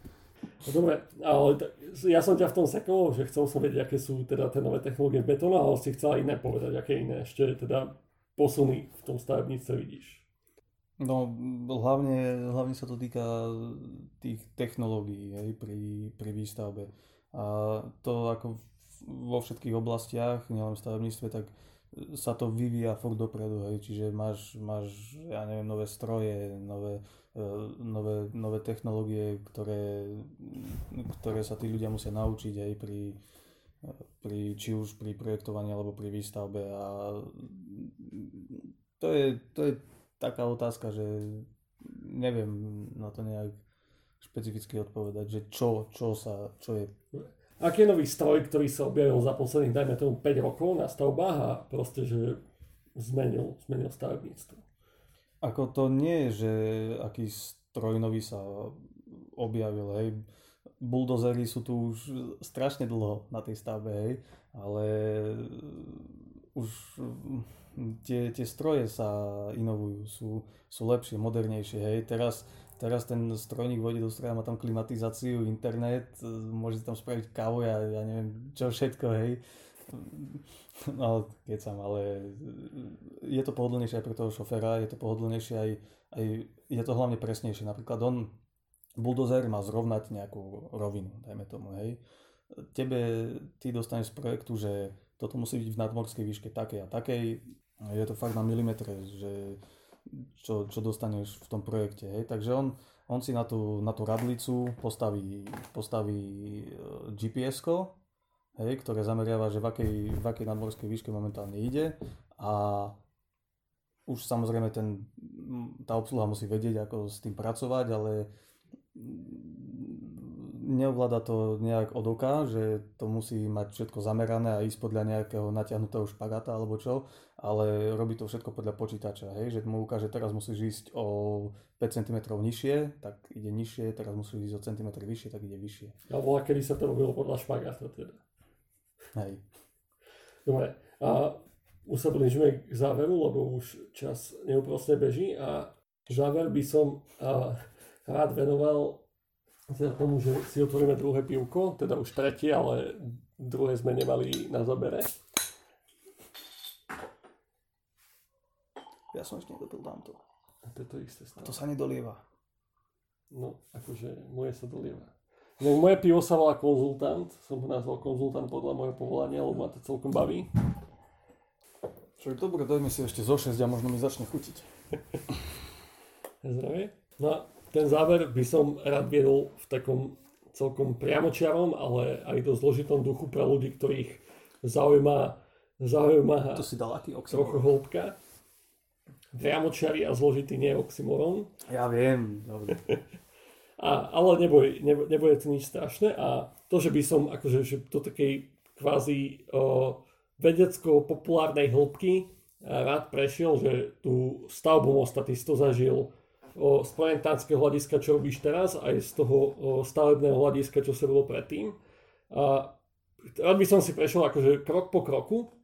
No dobre, ale t- ja som ťa v tom sekol, že chcel som vedieť, aké sú teda tie nové technológie betóna, ale si chcela iné povedať, aké iné ešte teda posuny v tom stavebníctve vidíš. No hlavne, hlavne sa to týka tých technológií, hej, pri, pri výstavbe. A to ako vo všetkých oblastiach, nielen v stavebníctve, tak sa to vyvíja furt dopredu, hej, čiže máš, máš, ja neviem, nové stroje, nové, nové, nové technológie, ktoré, ktoré sa tí ľudia musia naučiť, hej, pri, pri, či už pri projektovaní, alebo pri výstavbe. A to je, to je taká otázka, že neviem na to nejak špecificky odpovedať, že čo, čo sa, čo je... Aký je nový stroj, ktorý sa objavil za posledných, dajme tomu, päť rokov na stavbách a proste, že zmenil, zmenil stavebníctvo? Ako to nie je, že aký stroj nový sa objavil, hej. Buldozery sú tu už strašne dlho na tej stavbe, hej, ale už tie, tie stroje sa inovujú, sú, sú lepšie, modernejšie, hej. Teraz Teraz ten strojník vojde do stroja, má tam klimatizáciu, internet, môže tam spraviť kávu, ja, ja neviem čo všetko, hej. No, kecam, ale je to pohodlnejšie aj pre toho šoféra, je to pohodlnejšie aj, aj, je to hlavne presnejšie. Napríklad on, buldozer má zrovnať nejakú rovinu, dajme tomu, hej. Tebe, ty dostaneš z projektu, že toto musí byť v nadmorskej výške takej a takej, je to fakt na milimetre, že... Čo, čo dostaneš v tom projekte. Hej. Takže on, on si na tú, na tú radlicu postaví, postaví gé pé esko, hej, ktoré zameriava, že v akej, v akej nadmorskej výške momentálne ide, a už samozrejme ten, tá obsluha musí vedieť, ako s tým pracovať, ale neovláda to nejak od oka, že to musí mať všetko zamerané a ísť podľa nejakého natiahnutého špagáta alebo čo, ale robí to všetko podľa počítača, hej, že mu ukáže, teraz musíš ísť o päť centimetrov nižšie, tak ide nižšie, teraz musíš ísť o centimetr vyššie, tak ide vyššie. A bola, kedy sa to robilo podľa špagáta teda. Hej. Dobre, a už sa blížime k záveru, lebo už čas neúprosne beží a záver by som a, rád venoval teda tomu, že si otvoríme druhé pivko, teda už tretie, ale druhé sme nemali na zábere. Ja som ešte nedopil, dám to. A to je to isté stále. A to sa nedolieva. No, akože moje sa dolieva. No, moje pivo sa volá konzultant, som ho nazval konzultant podľa môjho povolania, lebo ma to celkom baví. Však dobre, dajme si ešte zo šesť a možno mi začne chutiť. Zdravie. No a ten záver by som rád viedol v takom celkom priamočiarom, ale aj do zložitom duchu pre ľudí, ktorých zaujíma, zaujíma to si dal aký oxymoron? Trochu hĺbka. Priamočiary a zložitý nie je oxymoron. Ja viem, dobre. A, ale neboj, neboj, nebude to nič strašné a to, že by som akože že do takej kvázi o, vedecko-populárnej hĺbky rád prešiel, že tú stavbu mosta ty si to zažil o, z projektantského hľadiska, čo robíš teraz, aj z toho o, stavebného hľadiska, čo sa bolo predtým. A rád by som si prešiel akože krok po kroku,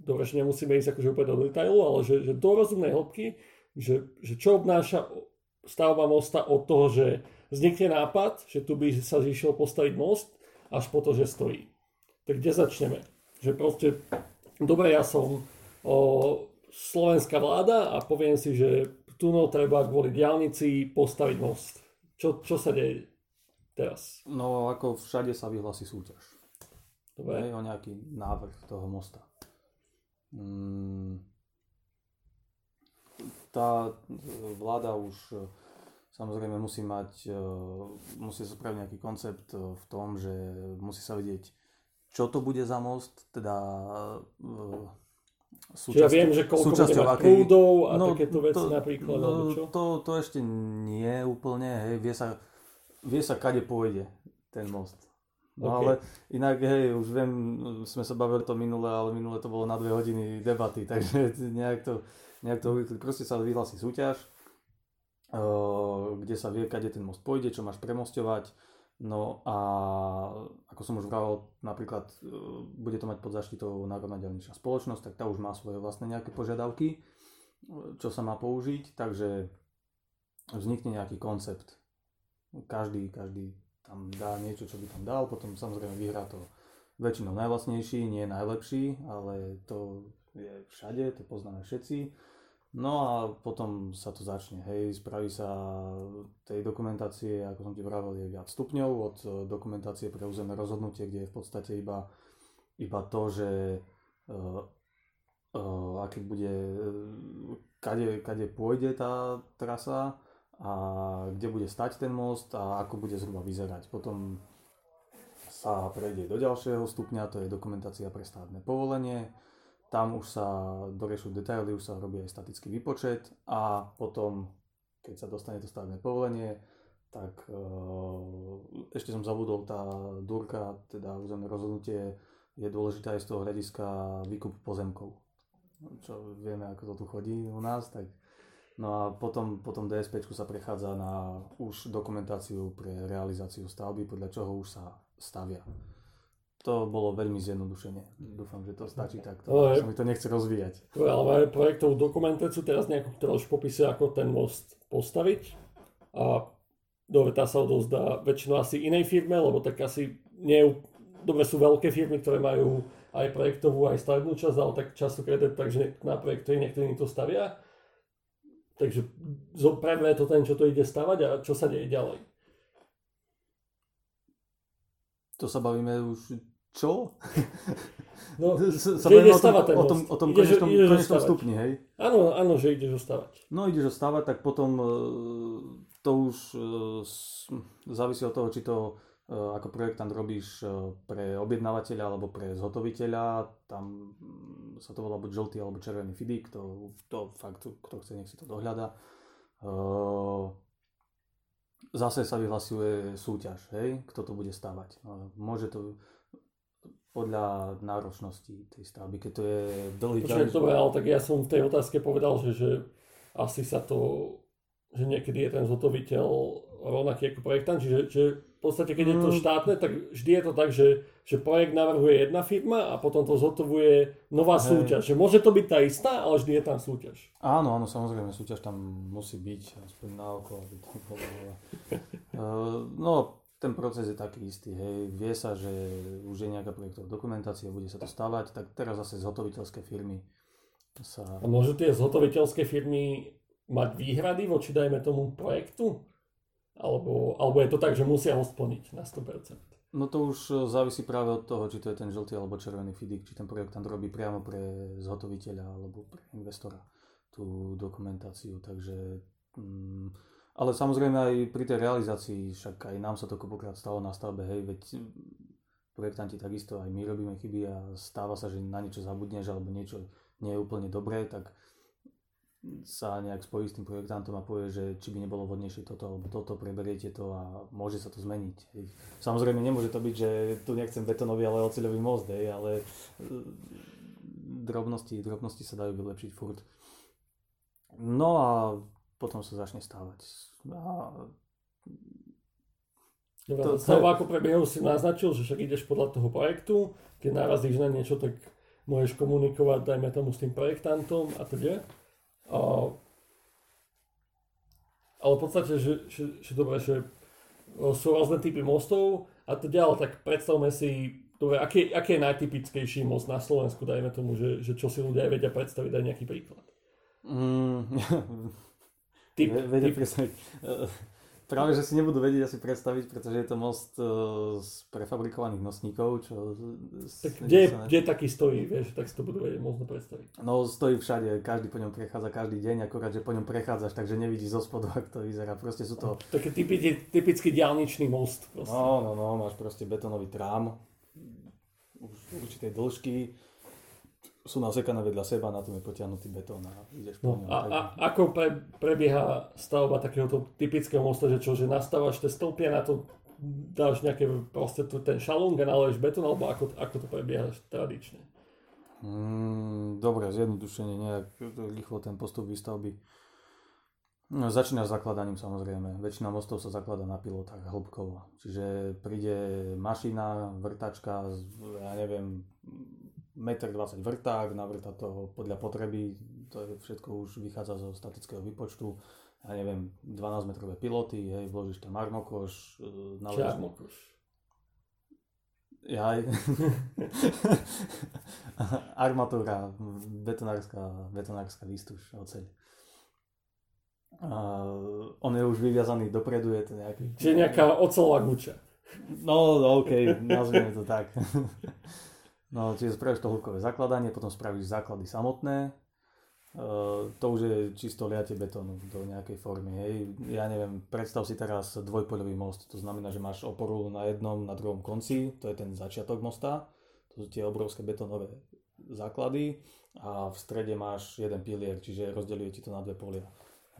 dobre, že nemusíme ísť akože úplne do detailu, ale že, že do rozumnej hĺbky, že, že čo obnáša stavba mosta od toho, že vznikne nápad, že tu by sa išiel postaviť most, až po to, že stojí. Tak kde začneme? Že proste, dobre, ja som o, slovenská vláda a poviem si, že tu no treba kvôli diaľnici postaviť most. Čo, čo sa deje teraz? No, ako všade sa vyhlási súťaž. Dobre. Je o nejaký návrh toho mosta. Hmm. Tá vláda už samozrejme musí mať, musí sa spraviť nejaký koncept v tom, že musí sa vedieť, čo to bude za most, teda súčasťou, ja viem, že koľko bude mať akej... prúdov a no, takéto veci to, napríklad, no, alebo čo? To, to ešte nie úplne, hej, vie sa, vie sa kade pôjde ten most. No okay. Ale inak, hej, už viem, sme sa bavili to minule, ale minule to bolo na dve hodiny debaty, takže nejak to... Nejak to proste sa vyhlási súťaž, kde sa vie, kade ten most pôjde, čo máš premostovať. No a ako som už vravel, napríklad bude to mať pod zaštitou Národná diaľničná spoločnosť, tak tá už má svoje vlastné nejaké požiadavky, čo sa má použiť, takže vznikne nejaký koncept. Každý, každý tam dá niečo, čo by tam dal, potom samozrejme vyhrá to väčšinou najvlastnejší, nie najlepší, ale to je všade, to poznáme všetci. No a potom sa to začne, hej, spraví sa tej dokumentácie, ako som ti vravel, je viac stupňov od dokumentácie pre územné rozhodnutie, kde je v podstate iba, iba to, že uh, uh, aký bude, kade, kade pôjde tá trasa a kde bude stať ten most a ako bude zhruba vyzerať. Potom sa prejde do ďalšieho stupňa, to je dokumentácia pre stavebné povolenie. Tam už sa doriešujú detaily, už sa robí aj statický výpočet a potom, keď sa dostane to stavebné povolenie, tak ešte som zabudol, tá dúrka, teda územné rozhodnutie, je dôležité aj z toho hľadiska výkup pozemkov. Čo vieme, ako to tu chodí u nás, tak... No a potom, potom DSPčku sa prechádza na už dokumentáciu pre realizáciu stavby, podľa čoho už sa stavia. To bolo veľmi zjednodušenie. Dúfam, že to stačí takto. Ale, sa mi to nechce rozvíjať. To je, ale máme projektovú dokumentáciu teraz nejakú, ktorá už popisuje, ako ten most postaviť. A dobre, tá sa odozdá väčšinou asi inej firme, lebo tak asi nie... Dobre, sú veľké firmy, ktoré majú aj projektovú, aj stavebnú časť, ale tak častokrát je tak, že na projektovi niektorí to stavia. Takže zopravne to ten, čo to ide stavať a čo sa deje ďalej. To sa bavíme už... Čo? No, sa bavíme o tom, o tom, o tom ideš, konečnom, ideš konečnom stupni, hej? Áno, áno, že ideš ostávať. No ideš ostávať, tak potom to už závisí od toho, či to ako projektant robíš pre objednávateľa alebo pre zhotoviteľa. Tam sa to volá buď žltý alebo červený FIDIC, to, to fakt, kto chce, nech si to dohľada. Zase sa vyhlasuje súťaž, hej, kto to bude stavať. Môže to podľa náročnosti tej stavby, keď to je dlhý ťažký. Dobre, ale tak ja som v tej otázke povedal, že, že asi sa to že niekedy je ten zhotoviteľ rovnaký ako projektant, čiže, čiže v podstate keď mm. je to štátne, tak vždy je to tak, že, že projekt navrhuje jedna firma a potom to zhotovuje nová Hej. súťaž. Že môže to byť tá istá, ale vždy je tam súťaž. Áno, áno, samozrejme, súťaž tam musí byť, aspoň na okolo. No, ten proces je taký istý, hej, vie sa, že už je nejaká projektová dokumentácia, bude sa to stavať, tak teraz zase zhotoviteľské firmy sa... A môžu tie zhotoviteľské firmy mať výhrady voči, dajme tomu, projektu? Alebo, alebo je to tak, že musia ho splniť na sto percent? No to už závisí práve od toho, či to je ten žltý alebo červený FIDIC, či ten projektant robí priamo pre zhotoviteľa alebo pre investora tú dokumentáciu, takže... Mm, ale samozrejme aj pri tej realizácii, však aj nám sa to kopokrát stalo na stavbe, hej, veď projektanti takisto, aj my robíme chyby a stáva sa, že na niečo zabudneš alebo niečo nie je úplne dobré, tak sa nejak spojí s tým projektantom a povie, že či by nebolo vhodnejšie toto alebo toto, preberiete to a môže sa to zmeniť. Hej. Samozrejme nemôže to byť, že tu nechcem betonový, ale oceľový most, hej, ale drobnosti, drobnosti sa dajú vylepšiť furt. No a potom sa začne stávať. A... To, to... Stavba ako prebiehu si naznačil, že však ideš podľa toho projektu, keď narazíš na niečo, tak môžeš komunikovať, dajme tomu, s tým projektantom a teda. A... Ale v podstate, že, že, že, dobre, že sú rôzne typy mostov a teda, ale tak predstavme si, dobre, aký, aký je najtypickejší most na Slovensku, dajme tomu, že, že čo si ľudia vedia predstaviť, daj nejaký príklad. Mm... Typ, vedia predstaviť. Práve, že si nebudú vedieť asi predstaviť, pretože je to most z prefabrikovaných nosníkov. Čo... Tak kde, ne... kde taký stojí, vieš, tak si to budú vedieť možno predstaviť. No stojí všade, každý po ňom prechádza, každý deň, akorát, že po ňom prechádzaš, takže nevidíš zo spodu, ak to vyzerá. Proste sú to... Taký typický, typický diaľničný most. Proste. No, no, no, máš proste betónový trám, už určitej dĺžky. Sú nasekané vedľa seba, na tom je potiahnutý betón a ideš po ňom. A, a ako pre, prebieha stavba takéhoto typického mosta, že čo, že nastávaš tie stĺpia, na to dáš nejaké proste ten šalung a naleješ betón, alebo ako, ako to prebieha tradične? Mm, dobre, zjednodušenie, nejak rýchlo ten postup výstavby. No, začína s zakladaním samozrejme. Väčšina mostov sa zakladá na pilotách hĺbkovo. Čiže príde mašina, vrtačka, ja neviem, jeden dvadsať metra vrták, navrta to podľa potreby, to je všetko už vychádza zo statického výpočtu. Ja neviem, dvanásťmetrové piloty, hej, vložíš tam armokoš. Nalež... Armokoš. Jaj. Armatúra, betonárska, betonárska výstuž, oceľ. Uh, on je už vyviazaný dopredu, je to nejaký... Čiže nejaká oceľová guča. No, okej, okay, nazvime to tak. No, čiže spravíš to hĺbkové zakladanie, potom spravíš základy samotné. Uh, to už je čisto liate betónu do nejakej formy, hej. Ja neviem, predstav si teraz dvojpoľový most, to znamená, že máš oporu na jednom, na druhom konci, to je ten začiatok mosta, to sú tie obrovské betónové základy a v strede máš jeden pilier, čiže rozdeľuje ti to na dve polia.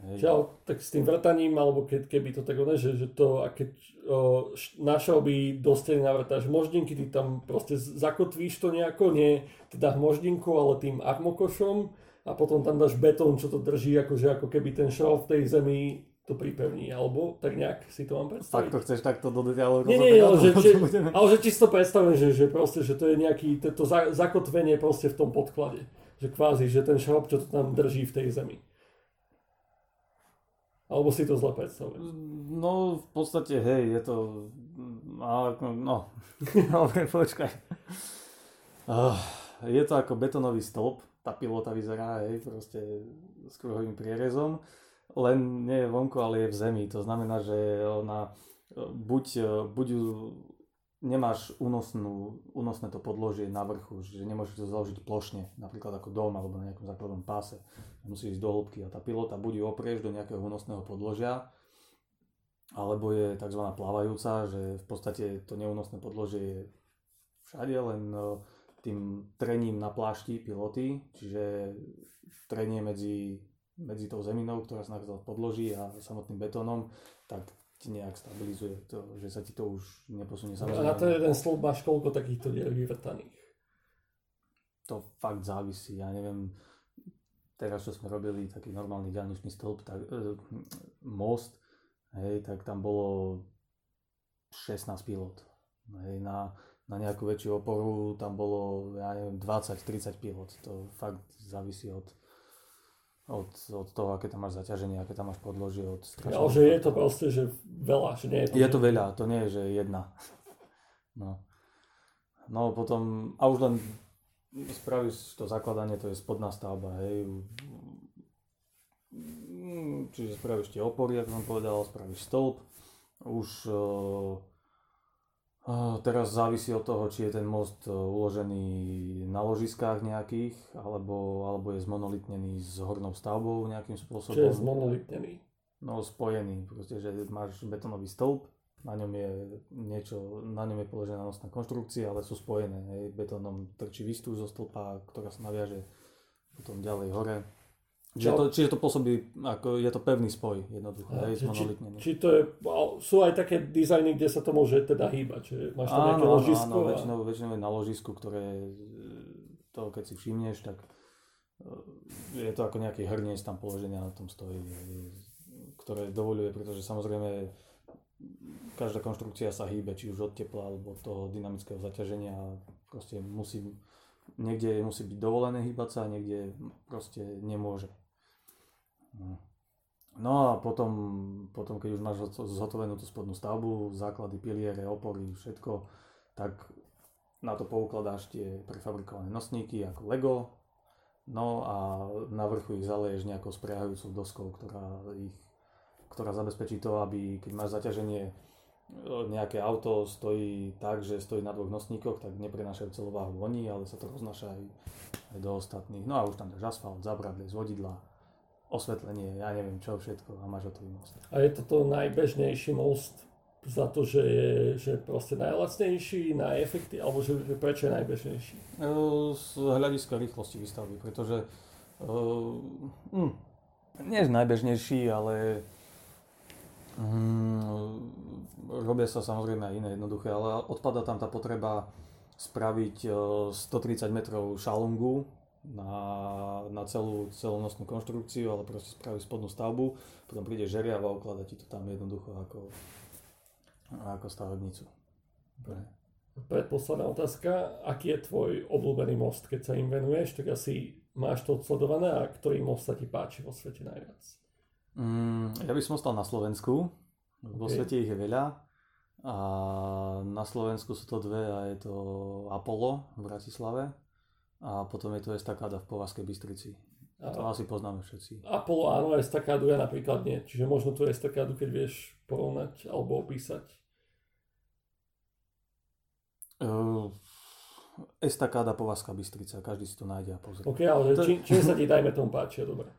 Čiže tak s tým vrtaním, alebo keď, keby to tak ono, že, že to, a keď o, š, našel by do steny navrtáš moždinky, ty tam proste zakotvíš to nejako, nie teda moždinkou, ale tým armokošom a potom tam dáš betón, čo to drží, akože ako keby ten šrov v tej zemi to pripevní, alebo tak nejak si to mám predstaviť. Tak to chceš takto do detailov rozoberať? Nie, nie, ale, že, či, ale že čisto predstavím, že, že proste, že to je nejaký, to za, zakotvenie proste v tom podklade, že kvázi, že ten šrov, čo to tam drží v tej zemi. Alebo si to zle predstavujem? No, v podstate, hej, je to... No, dobre, počkaj. Je to ako betonový stĺp, tá pilota vyzerá, hej, proste s kruhovým prierezom, len nie je vonku, ale je v zemi. To znamená, že ona buď, buď nemáš únosnú, únosné to podložie na vrchu, že nemôžeš to založiť plošne, napríklad ako dom alebo na nejakom základnom páse. Musíš ísť do hĺbky a tá pilota buď ju oprieš do nejakého únosného podložia, alebo je tzv. Plávajúca, že v podstate to neúnosné podložie je všade, len tým trením na plášti piloty, čiže trenie medzi, medzi tou zeminou, ktorá sa nachádza v podloží a samotným betónom, tak ti nejak stabilizuje to, že sa ti to už neposunie samozrejme. A na to jeden slov máš koľko takýchto dier vyvrtaných? To fakt závisí, ja neviem. teraz, čo sme robili taký normálny diaľničný stĺp, tak, e, most, hej, tak tam bolo šestnásť pilot. Hej, na, na nejakú väčšiu oporu tam bolo, ja neviem, dvadsať tridsať pilot. To fakt závisí od Od, od toho, aké tam máš zaťaženie, aké tam máš podložie, od strašného... Ale že je to proste, že veľa, že nie je to... Je to veľa, to nie je, že jedna. No, no potom, a už len spravíš to zakladanie, to je spodná stavba, hej. Čiže spravíš tie opory, ako som povedal, spravíš stĺp. Už uh, teraz závisí od toho, či je ten most uložený na ložiskách nejakých, alebo, alebo je zmonolitnený s hornou stavbou nejakým spôsobom. Čo je zmonolitnený? No spojený, proste, že máš betónový stĺp, na ňom je niečo, na ňom je položená nosná konštrukcia, ale sú spojené. Hej. Betónom trčí výstup zo stĺpa, ktorá sa naviaže potom ďalej hore. Čiže to, čiže to pôsobí, ako je to pevný spoj, jednoducho, ja, hej, monolitnený. Či, či to je, sú aj také dizajny, kde sa to môže teda hýbať, čiže máš tam áno, nejaké ložisko? Áno, a... väčšinou, väčšinou je na ložisku, ktoré to, keď si všimneš, tak je to ako nejaký hrniec tam položenia na tom stojí, ktoré dovoľuje, pretože samozrejme každá konštrukcia sa hýbe, či už od tepla, alebo od toho dynamického zaťaženia, proste musí, niekde musí byť dovolené hýbať sa, niekde proste nemôže. No a potom, potom keď už máš zhotovenú tú spodnú stavbu, základy, piliere, opory, všetko, tak na to poukladáš tie prefabrikované nosníky ako Lego, no a na vrchu ich zaleješ nejakou spriahajúcou doskou, ktorá, ich, ktorá zabezpečí to, aby keď máš zaťaženie, nejaké auto stojí tak, že stojí na dvoch nosníkoch, tak neprenášajú celú váhu oni, ale sa to roznáša aj, aj do ostatných. No a už tam dáš asfalt, zábradlie, zvodidlá, osvetlenie, ja neviem čo všetko a máš hotový most. A je toto najbežnejší most za to, že je že proste najlacnejší, najefektívnejší, alebo že prečo je najbežnejší? Z hľadiska rýchlosti výstavby, pretože uh, mm, nie je najbežnejší, ale Mm, robia sa samozrejme aj iné jednoduché, ale odpada tam tá potreba spraviť stotridsať metrov šalungu na, na celú celonosnú konštrukciu, ale proste spraviť spodnú stavbu, potom príde žeriav a ukladá ti to tam jednoducho ako, ako stavebnicu. Predposledná otázka, aký je tvoj obľúbený most, keď sa im venuješ, tak asi máš to odsledované a ktorý most sa ti páči vo svete najviac? Ja by som ostal na Slovensku, okay. Vo svete ich je veľa a na Slovensku sú to dve a je to Apollo v Bratislave a potom je to estakáda v Považskej Bystrici. A to asi poznáme všetci. Apollo áno, estakádu ja napríklad nie, čiže možno tú estakádu keď vieš porovnať alebo opísať. Uh... Estakáda Považská Bystrica, každý si to nájde a pozrie. Ok, ale to... čím či sa ti dajme tomu páči, dobre.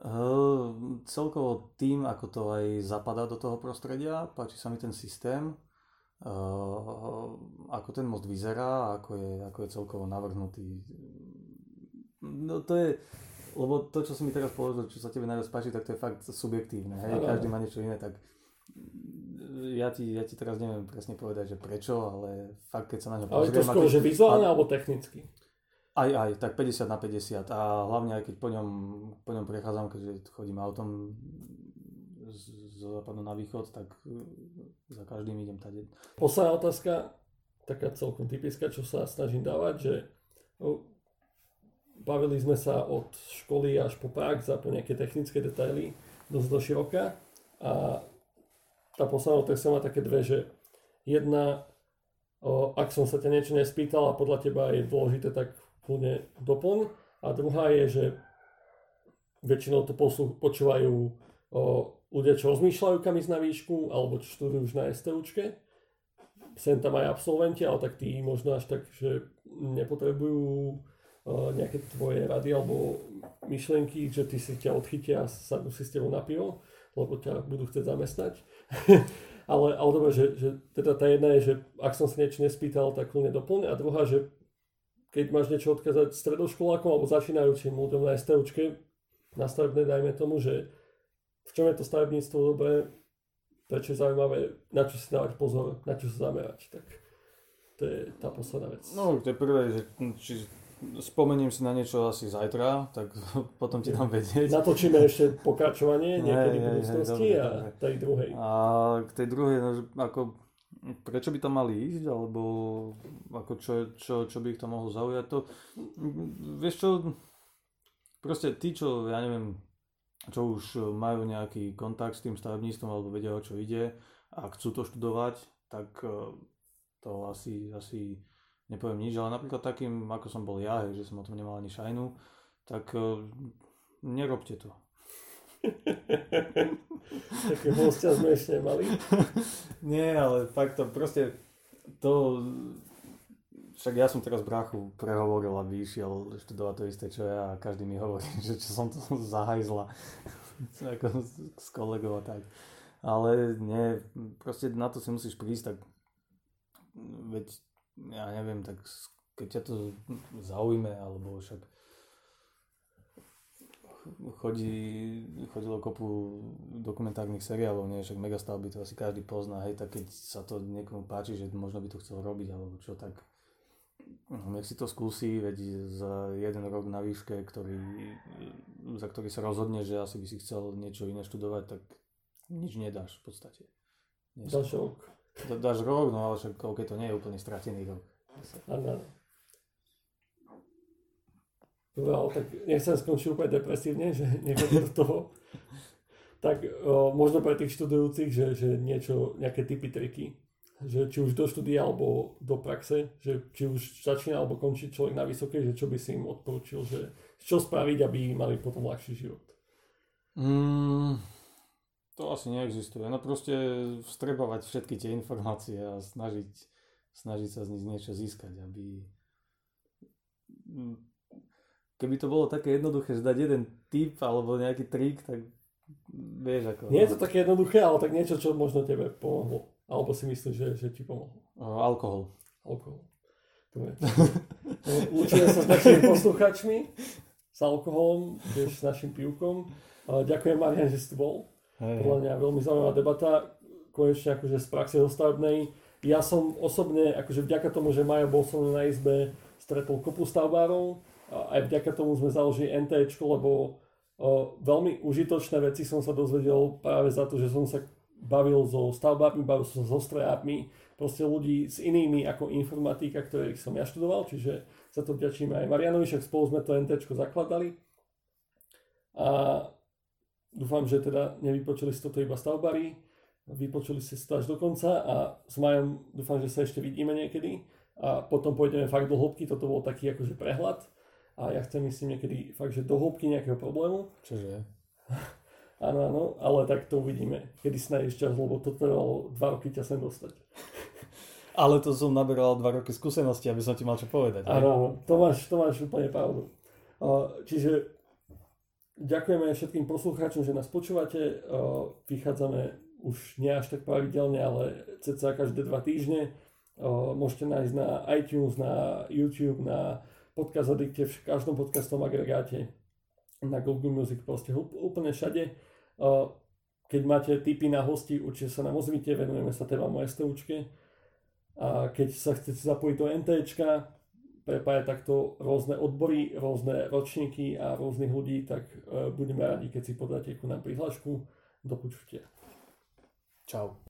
Uh, celkovo tým, ako to aj zapadá do toho prostredia, páči sa mi ten systém, uh, ako ten most vyzerá, ako je, ako je celkovo navrhnutý. No to je, lebo to, čo si mi teraz povedal, čo sa tebe najviac páči, tak to je fakt subjektívne, hej, každý má niečo iné, tak ja ti, ja ti teraz neviem presne povedať, že prečo, ale fakt keď sa na ňo pozriem... Ale to skôr, že vizuálne alebo technicky? Aj, aj, tak päťdesiat na päťdesiat a hlavne aj keď po ňom, po ňom prechádzam, keďže chodím autom zo západu na východ, tak za každým idem tady. Posledná otázka, taká celkom typická, čo sa snažím dávať, že no, bavili sme sa od školy až po prax a po nejaké technické detaily dosť do široka a tá posledná otázka má také dve, že jedna, o, ak som sa ťa niečo nespýtal a podľa teba je dôležité, tak úplne doplň. A druhá je, že väčšinou to počúvajú o, ľudia, čo rozmýšľajú kam ísť na výšku, alebo čo študujú už na STUčke. Sem tam aj absolventi, ale tak tí možno až tak, že nepotrebujú o, nejaké tvoje rady alebo myšlienky, že ty si ťa odchytia a sadnú si s tebou na pivo, lebo ťa budú chcieť zamestnať. ale ale dobre, že, že teda tá jedna je, že ak som si niečo nespýtal, tak úplne doplň. A druhá, že keď máš niečo odkázať stredoškolákom alebo začínajúcim ľuďom na STUčke, na stavebné dajme tomu, že v čom je to stavebníctvo dobré, prečo je zaujímavé, na čo si dávať pozor, na čo sa zamerať, tak to je tá posledná vec. No, to je prvé, že či spomeniem si na niečo asi zajtra, tak potom ti dám vedieť. Natočíme ešte pokračovanie niekedy v budúcnosti a tej druhej. A k tej druhej, no, ako, prečo by tam mali ísť, alebo ako čo, čo, čo by ich tam mohlo zaujať, to vieš čo, proste tí, čo ja neviem, čo už majú nejaký kontakt s tým stavebníctvom alebo vedia, o čo ide a chcú to študovať, tak to asi... asi nepoviem nič, ale napríklad takým, ako som bol ja, že som o tom nemal ani šajnu, tak uh, nerobte to. Také hostia sme ešte nemali. Nie, ale fakt to proste, to, však ja som teraz bráchu prehovoril, aby išiel študovať to isté, čo ja, a každý mi hovorí, že čo som to zahajzla ako s kolegou a tak. Ale nie, proste na to si musíš prísť, tak veď ja neviem, tak keď ťa to zaujme, alebo však chodí, chodilo kopu dokumentárnych seriálov, nie, však megastavby to asi každý pozná, hej, tak keď sa to niekomu páči, že možno by to chcel robiť, alebo čo, tak nech si to skúsi, veď za jeden rok na výške, ktorý, za ktorý sa rozhodne, že asi by si chcel niečo iné študovať, tak nič nedáš v podstate. Dáš rok. Dáš rok, no ale však keď to nie je úplne stratený rok. Áno. No, tak nechcem skončiť úplne depresívne, že nechodím do toho. Tak o, možno pre tých študujúcich, že, že niečo, nejaké tipy, triky, že či už do štúdia alebo do praxe, že či už začína alebo končí človek na vysokej, že čo by si im odporúčil, že čo spraviť, aby mali potom ľahší život. Mm. To asi neexistuje. No proste vstrebávať všetky tie informácie a snažiť, snažiť sa z nich niečo získať, aby... Keby to bolo také jednoduché, že dať jeden tip alebo nejaký trik, tak vieš ako... Nie je to také jednoduché, ale tak niečo, čo možno tebe pomohlo. Alebo si myslíš, že, že ti pomohlo. Uh, alkohol. Alkohol. Učíme sa s našimi posluchačmi, s alkoholom, tiež s našim pivkom. Ďakujem, Marian, že si tu bol. Podľa mňa veľmi zaujímavá debata, konečne akože z praxe do stavebnej. Ja som osobne, akože vďaka tomu, že Majo bol som na izbe, stretol kopu stavbárov, aj vďaka tomu sme založili en té éčko, lebo o, veľmi užitočné veci som sa dozvedel práve za to, že som sa bavil so stavbármi, bavil som so strojármi, proste ľudí s inými ako informatika, ktorých som ja študoval, čiže za to vďačím aj Marianovi, však spolu sme to en té éčko zakladali. A dúfam, že teda nevypočuli si toto iba stavbári, vypočuli ste si to až do konca a s Majom dúfam, že sa ešte vidíme niekedy a potom pôjdeme fakt do hĺbky, toto bol taký akože prehľad a ja chcem myslím niekedy fakt, že do hĺbky nejakého problému. Čože? Áno, áno, ale tak to uvidíme, kedy si nájdeš čas, lebo to trvalo dva roky ťa sem dostať. Ale to som naberal dva roky skúsenosti, aby som ti mal čo povedať. Áno, to máš, to máš úplne pravdu. Čiže... Ďakujeme všetkým poslucháčom, že nás počúvate. Vychádzame už nie až tak pravidelne, ale cca každé dva týždne. Môžete nájsť na iTunes, na YouTube, na Podcast Addicte, v každom podcastom agregáte, na Google Music, proste úplne všade. Keď máte tipy na hosti, určite sa nám ozvite, venujeme sa témam o STUčke. A keď sa chcete zapojiť do en té éčka, prepája takto rôzne odbory, rôzne ročníky a rôznych ľudí, tak budeme radi, keď si podáte ku nám prihlášku. Do počutia. Čau.